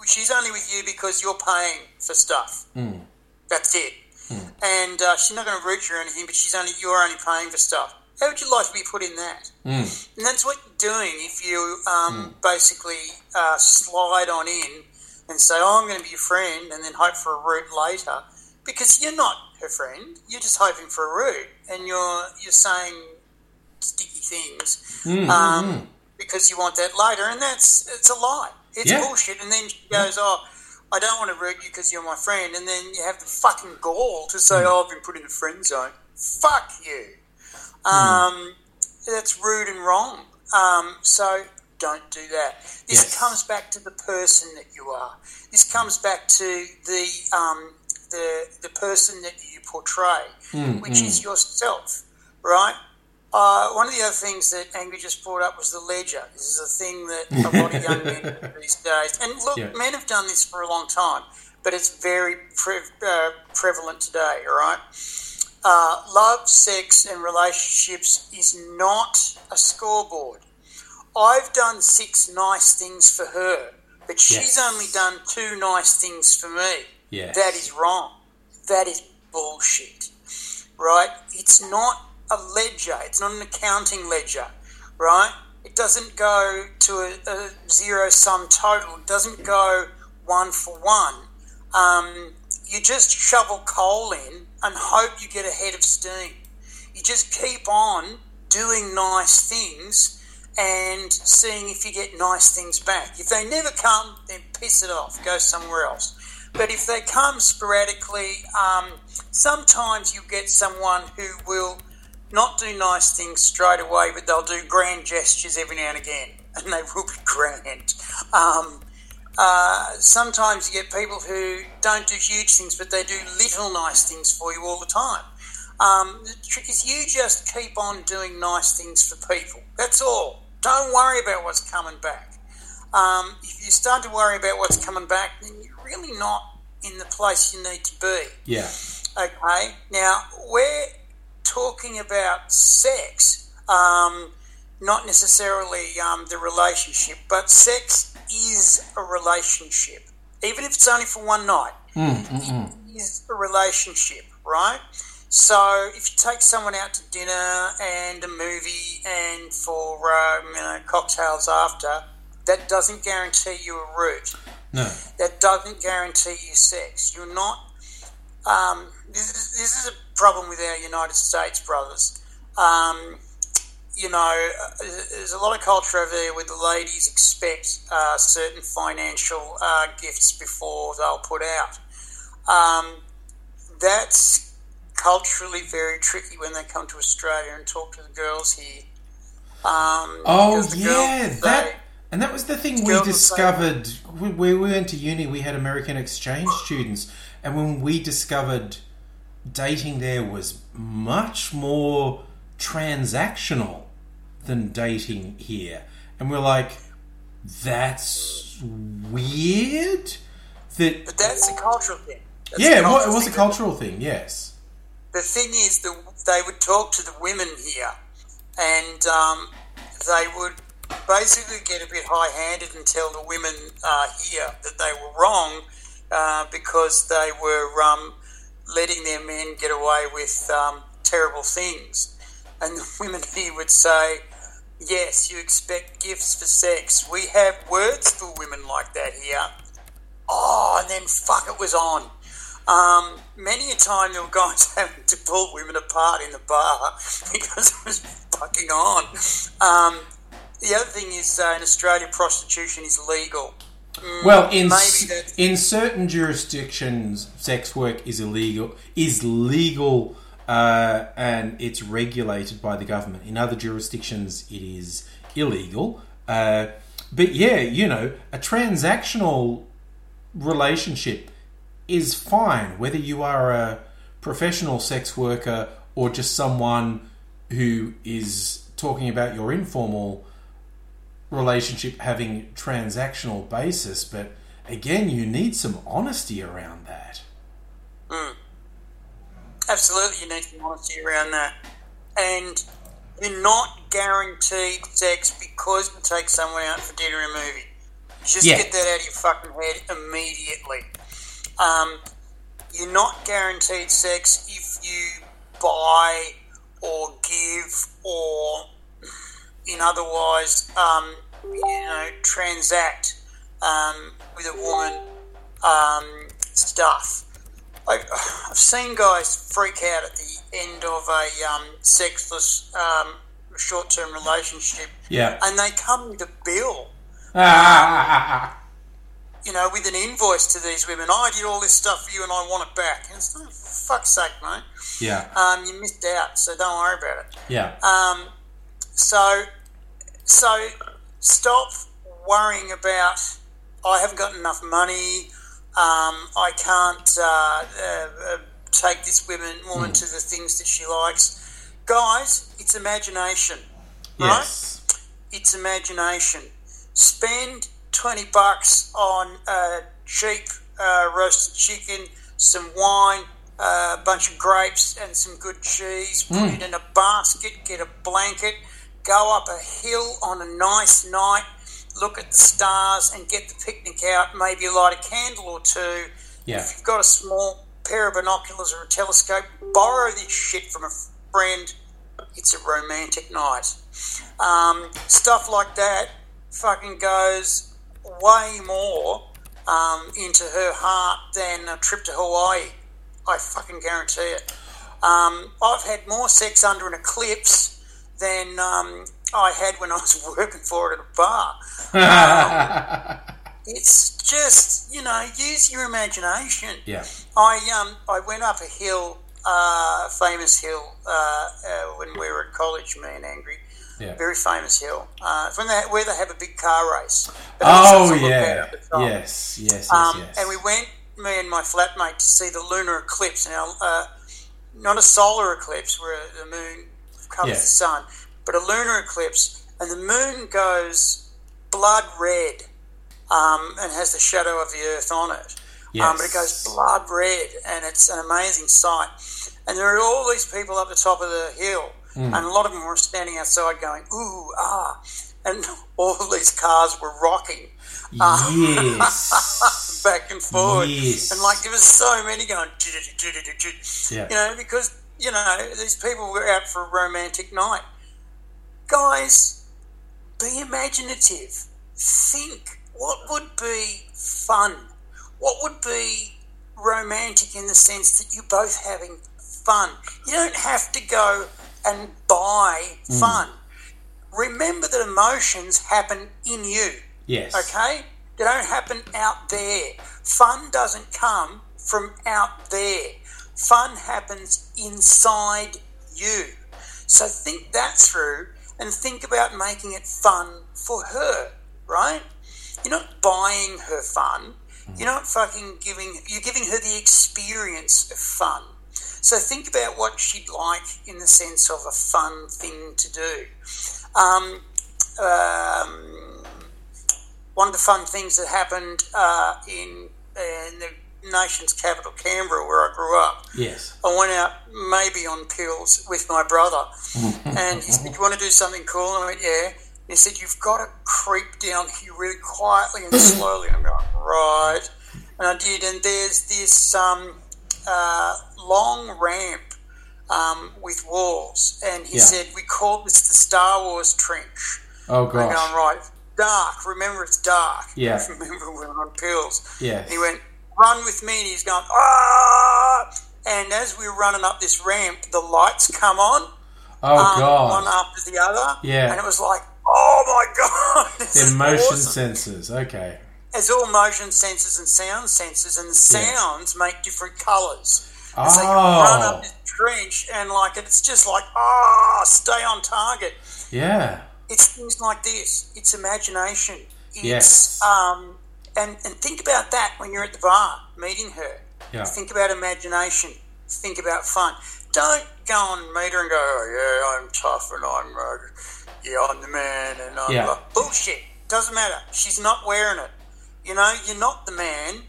She's only with you because you're paying for stuff. Mm. That's it. Mm. And she's not going to root you or anything, but you're only paying for stuff. How would you like to be put in that? Mm. And that's what you're doing if you basically slide on in and say, oh, I'm going to be your friend, and then hope for a root later. Because you're not her friend. You're just hoping for a root, and you're saying sticky things because you want that later, and it's a lie. It's bullshit. And then she goes, oh, I don't want to root you because you're my friend, and then you have the fucking gall to say, oh, I've been put in the friend zone. Fuck you. That's rude and wrong. So don't do that. This comes back to the person that you are. This comes back to the person that you portray, which is yourself, right? One of the other things that Angry just brought up was the ledger. This is a thing that a lot of young men do these days. And look, men have done this for a long time, but it's very prevalent today, all right? Love, sex and relationships is not a scoreboard. I've done 6 nice things for her, but she's only done 2 nice things for me. Yes. That is wrong. That is bullshit, right? It's not a ledger. It's not an accounting ledger, right? It doesn't go to a zero-sum total. It doesn't go one for one. You just shovel coal in and hope you get a head of steam. You just keep on doing nice things and seeing if you get nice things back. If they never come, then piss it off. Go somewhere else. But if they come sporadically, sometimes you get someone who will not do nice things straight away, but they'll do grand gestures every now and again, and they will be grand. Sometimes you get people who don't do huge things, but they do little nice things for you all the time. The trick is you just keep on doing nice things for people. That's all. Don't worry about what's coming back. If you start to worry about what's coming back, then you really not in the place you need to be. Yeah. Okay. Now, we're talking about sex, not necessarily the relationship, but sex is a relationship. Even if it's only for one night, it is a relationship, right? So if you take someone out to dinner and a movie and for cocktails after, that doesn't guarantee you a root. No. That doesn't guarantee you sex. You're not... This is a problem with our United States brothers. There's a lot of culture over there where the ladies expect certain financial gifts before they'll put out. That's culturally very tricky when they come to Australia and talk to the girls here. And that was the thing we discovered. When we went to uni, we had American exchange students. And when we discovered dating there was much more transactional than dating here. And we're like, that's weird. But that's a cultural thing. It was a cultural thing, yes. The thing is, they would talk to the women here and they would... basically get a bit high-handed and tell the women here that they were wrong because they were letting their men get away with terrible things. And the women here would say, yes, you expect gifts for sex. We have words for women like that here. Oh, and then fuck, it was on. Many a time there were guys having to pull women apart in the bar because it was fucking on. The other thing is, in Australia, prostitution is legal. In certain jurisdictions, sex work is illegal. Is legal, and it's regulated by the government. In other jurisdictions, it is illegal. But a transactional relationship is fine, whether you are a professional sex worker or just someone who is talking about your informal relationship having transactional basis. But again, you need some honesty around that. Mm. Absolutely, you need some honesty around that. And you're not guaranteed sex because you take someone out for dinner and a movie. Just get that out of your fucking head immediately. You're not guaranteed sex if you buy or give or in otherwise, transact with a woman stuff. I've seen guys freak out at the end of a sexless short-term relationship, and they come with a bill. With an invoice to these women. I did all this stuff for you and I want it back. And it's like, for fuck's sake, mate. Yeah. You missed out, so don't worry about it. Yeah. So stop worrying about, I haven't got enough money, I can't take this woman to the things that she likes. Guys, it's imagination, right? Yes. It's imagination. Spend $20 on cheap roasted chicken, some wine, a bunch of grapes and some good cheese. Put it in a basket, get a blanket, go up a hill on a nice night, look at the stars and get the picnic out, maybe light a candle or two. Yeah. If you've got a small pair of binoculars or a telescope, borrow this shit from a friend. It's a romantic night. Stuff like that fucking goes way more into her heart than a trip to Hawaii. I fucking guarantee it. I've had more sex under an eclipse than I had when I was working for it at a bar. It's just, use your imagination. Yeah. I went up a hill, famous hill, when we were at college, me and Angry. Yeah. Very famous hill. Where they have a big car race. But yes. And we went, me and my flatmate, to see the lunar eclipse. Now, not a solar eclipse where the moon covers the sun, but a lunar eclipse, and the moon goes blood red and has the shadow of the earth on it. Yes. But it goes blood red, and it's an amazing sight. And there are all these people up the top of the hill, and a lot of them were standing outside going, ooh, ah, and all of these cars were rocking. Yes. Back and forward. Yes. And, there was so many going, yeah. Because, these people were out for a romantic night. Guys, be imaginative. Think. What would be fun? What would be romantic in the sense that you're both having fun? You don't have to go and buy fun. Remember that emotions happen in you. Yes. Okay? They don't happen out there. Fun doesn't come from out there. Fun happens inside you. So think that through and think about making it fun for her, right? You're not buying her fun. You're not fucking you're giving her the experience of fun. So think about what she'd like in the sense of a fun thing to do. One of the fun things that happened in the nation's capital, Canberra, where I grew up. Yes. I went out maybe on pills with my brother. And he said, "You want to do something cool?" And I went, "Yeah." And he said, "You've got to creep down here really quietly and slowly." And I'm going, "Right." And I did. And there's this long ramp with walls. And he said, "We called this the Star Wars Trench." Oh, gosh. And I'm going, "Right. Dark, remember it's dark." Yeah. Remember we're on pills. Yeah. And he went, "Run with me," and he's going, "Ah!" And as we were running up this ramp, the lights come on. Oh, God. One after the other. Yeah. And it was like, oh, my God. This is motion sensors. Okay. It's all motion sensors and sound sensors, and the sounds make different colours. Oh. And so you run up this trench, and it's just like, stay on target. Yeah. It's things like this. It's imagination. It's And think about that when you're at the bar meeting her. Yeah. Think about imagination. Think about fun. Don't go and meet her and go, oh, yeah, I'm tough and I'm the man and I'm bullshit. Doesn't matter. She's not wearing it. You know, you're not the man.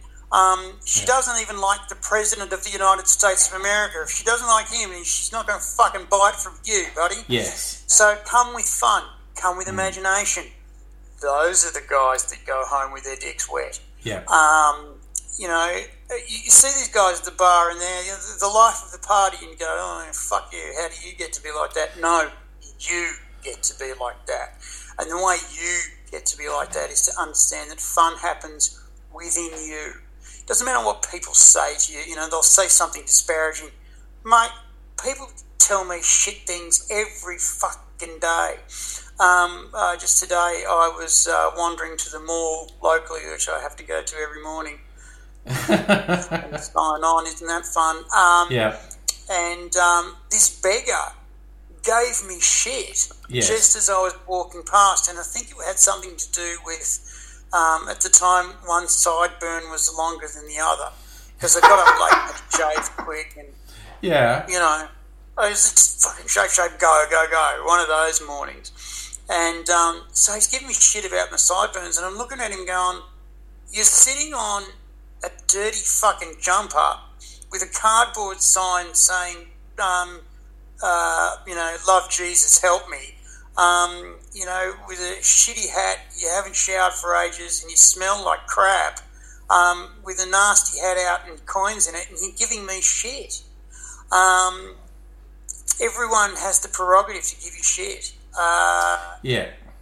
She doesn't even like the President of the United States of America. If she doesn't like him, she's not going to fucking buy it from you, buddy. Yes. So come with fun. Come with imagination. Those are the guys that go home with their dicks wet. Yeah. You know, you see these guys at the bar and they're the life of the party and you go, oh, fuck you, how do you get to be like that? No, you get to be like that. And the way you get to be like that is to understand that fun happens within you. It doesn't matter what people say to you. You know, they'll say something disparaging. Mate, people tell me shit things every fucking day. Just today I was wandering to the mall locally, which I have to go to every morning. What's going on? Isn't that fun? And this beggar gave me shit just as I was walking past, and I think it had something to do with at the time one sideburn was longer than the other because I got up late and shaved quick and you know, I was just fucking shave, go, one of those mornings. And so he's giving me shit about my sideburns, and I'm looking at him going, you're sitting on a dirty fucking jumper with a cardboard sign saying, you know, love Jesus, help me. You know, with a shitty hat, you haven't showered for ages, and you smell like crap, with a nasty hat out and coins in it, and you're giving me shit. Everyone has the prerogative to give you shit.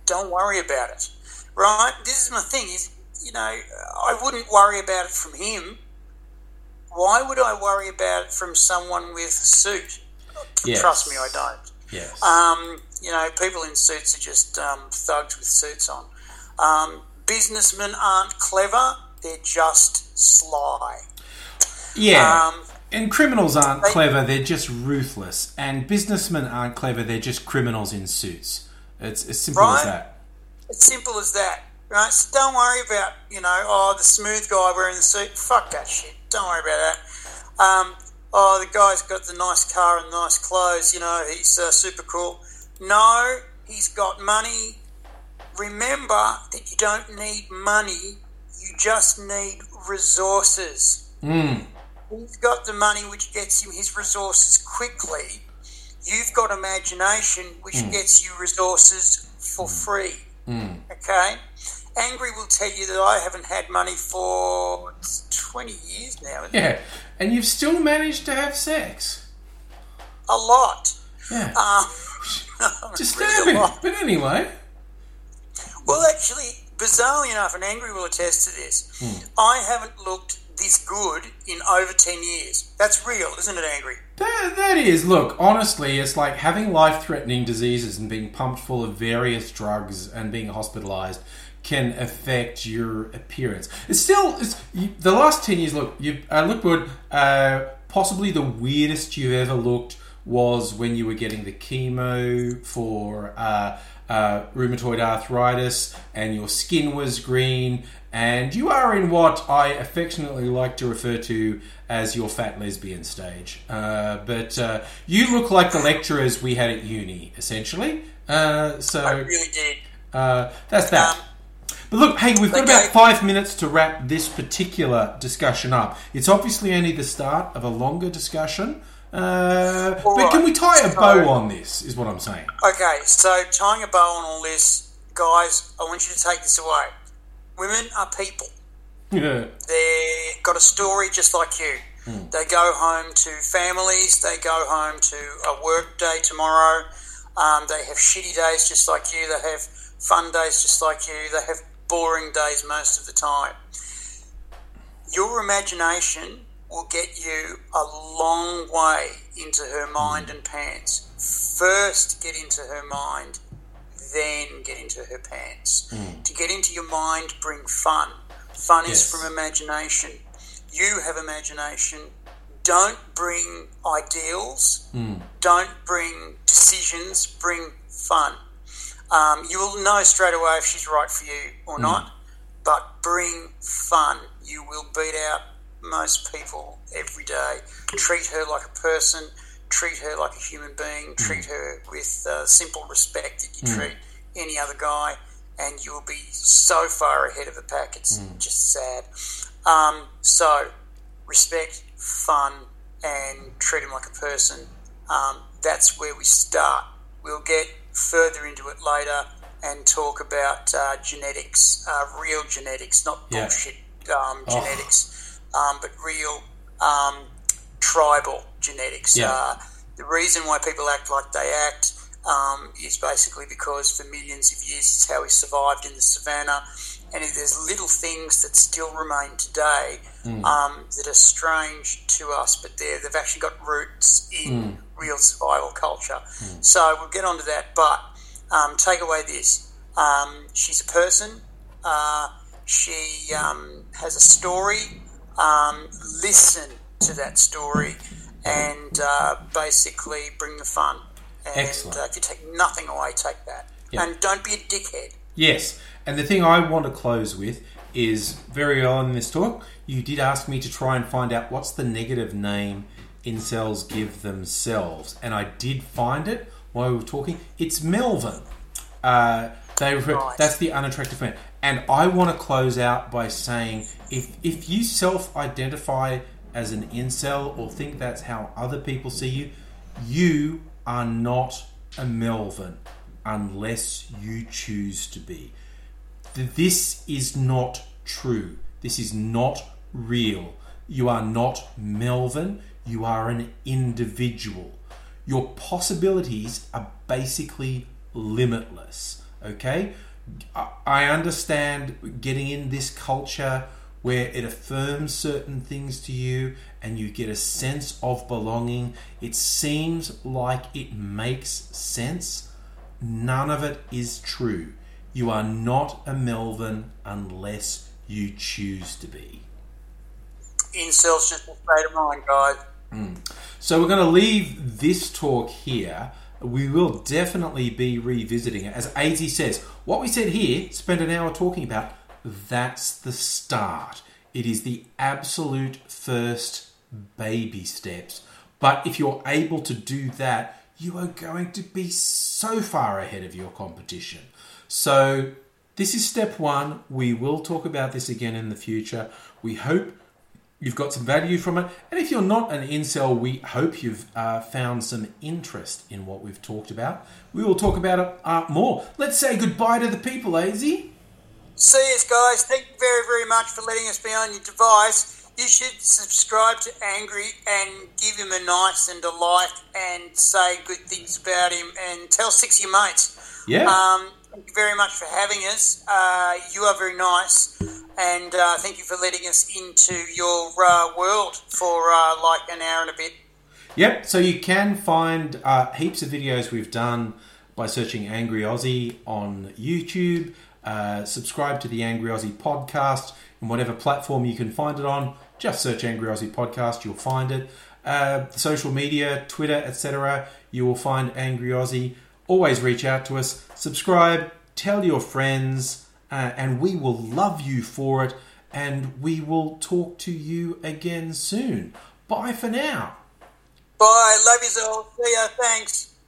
Don't worry about it, right? This is my thing, is, you know, I wouldn't worry about it from him. Why would I worry about it from someone with a suit? Trust me, I don't. Yes. You know, people in suits are just thugs with suits on. Businessmen aren't clever, they're just sly. Yeah. And criminals aren't clever, they're just ruthless. And businessmen aren't clever, they're just criminals in suits. It's as simple as that. It's simple as that, right? So don't worry about, you know, oh, the smooth guy wearing the suit. Fuck that shit. Don't worry about that. Oh, the guy's got the nice car and nice clothes, you know, he's super cool. No, he's got money. Remember that you don't need money, you just need resources. He's got the money, which gets him his resources quickly. You've got imagination, which gets you resources for free. Okay? Angry will tell you that I haven't had money for 20 years now. Yeah, and you've still managed to have sex. A lot. Yeah. Disturbing, really but anyway. Well, actually, bizarrely enough, and Angry will attest to this, I haven't looked this good in over 10 years. That's real, isn't it, Angry? That is. Look, honestly, it's like having life-threatening diseases and being pumped full of various drugs and being hospitalized can affect your appearance. The last 10 years, look, I look good. Possibly the weirdest you ever looked was when you were getting the chemo for rheumatoid arthritis, and your skin was green, and you are in what I affectionately like to refer to as your fat lesbian stage. But you look like the lecturers we had at uni, essentially. So I really did. That's that. But look, hey, we've got about 5 minutes to wrap this particular discussion up. It's obviously only the start of a longer discussion. But can we tie a bow on this, is what I'm saying. Okay, so tying a bow on all this, guys, I want you to take this away. Women are people. Yeah. They've got a story just like you. They go home to families, they go home to a work day tomorrow, they have shitty days just like you, they have fun days just like you, they have boring days most of the time. Your imagination will get you a long way into her mind and pants. First get into her mind, then get into her pants. To get into your mind, bring fun. Fun is from imagination. You have imagination. Don't bring ideals. Don't bring decisions. Bring fun. You will know straight away if she's right for you or not. but bring fun. You will beat out most people every day. Treat her like a person. Treat her like a human being. Treat her with simple respect that you treat any other guy, and you will be so far ahead of the pack. It's just sad. So respect, fun, and treat him like a person. That's where we start. We'll get further into it later and talk about genetics, real genetics, not bullshit genetics, but real tribal genetics. Yeah. The reason why people act like they act is basically because for millions of years it's how we survived in the savannah, and there's little things that still remain today that are strange to us, but they've actually got roots in real survival culture. So we'll get onto that, but take away this. She's a person. She has a story. Listen to that story and basically bring the fun. And if you take nothing away, take that. Yep. And don't be a dickhead. Yes. And the thing I want to close with is, very early in this talk, you did ask me to try and find out what's the negative name incels give themselves. And I did find it while we were talking. It's Melvin. They refer, that's the unattractive man. And I want to close out by saying, if you self-identify as an incel or think that's how other people see you, you are not a Melvin unless you choose to be. This is not true. This is not real. You are not Melvin. You are an individual. Your possibilities are basically limitless, okay? I understand getting in this culture where it affirms certain things to you and you get a sense of belonging. It seems like it makes sense. None of it is true. You are not a Melvin unless you choose to be. Incels just a state of mind, guys. So we're going to leave this talk here. We will definitely be revisiting it. As AIDzee says, what we said here, spend an hour talking about, that's the start. It is the absolute first baby steps. But if you're able to do that, you are going to be so far ahead of your competition. So this is step one. We will talk about this again in the future. We hope you've got some value from it. And if you're not an incel, we hope you've found some interest in what we've talked about. We will talk about it more. Let's say goodbye to the people, AIDzee. See us, guys. Thank you very, very much for letting us be on your device. You should subscribe to Angry and give him a nice and a like and say good things about him and tell six of your mates. Yeah. Thank you very much for having us. You are very nice. And thank you for letting us into your world for like an hour and a bit. Yep. So you can find heaps of videos we've done by searching Angry Aussie on YouTube. Subscribe to the Angry Aussie podcast and whatever platform you can find it on. Just search Angry Aussie podcast, you'll find it. Social media, Twitter, etc. You will find Angry Aussie. Always reach out to us. Subscribe, tell your friends, and we will love you for it. And we will talk to you again soon. Bye for now. Bye. Love you all. See ya. Thanks.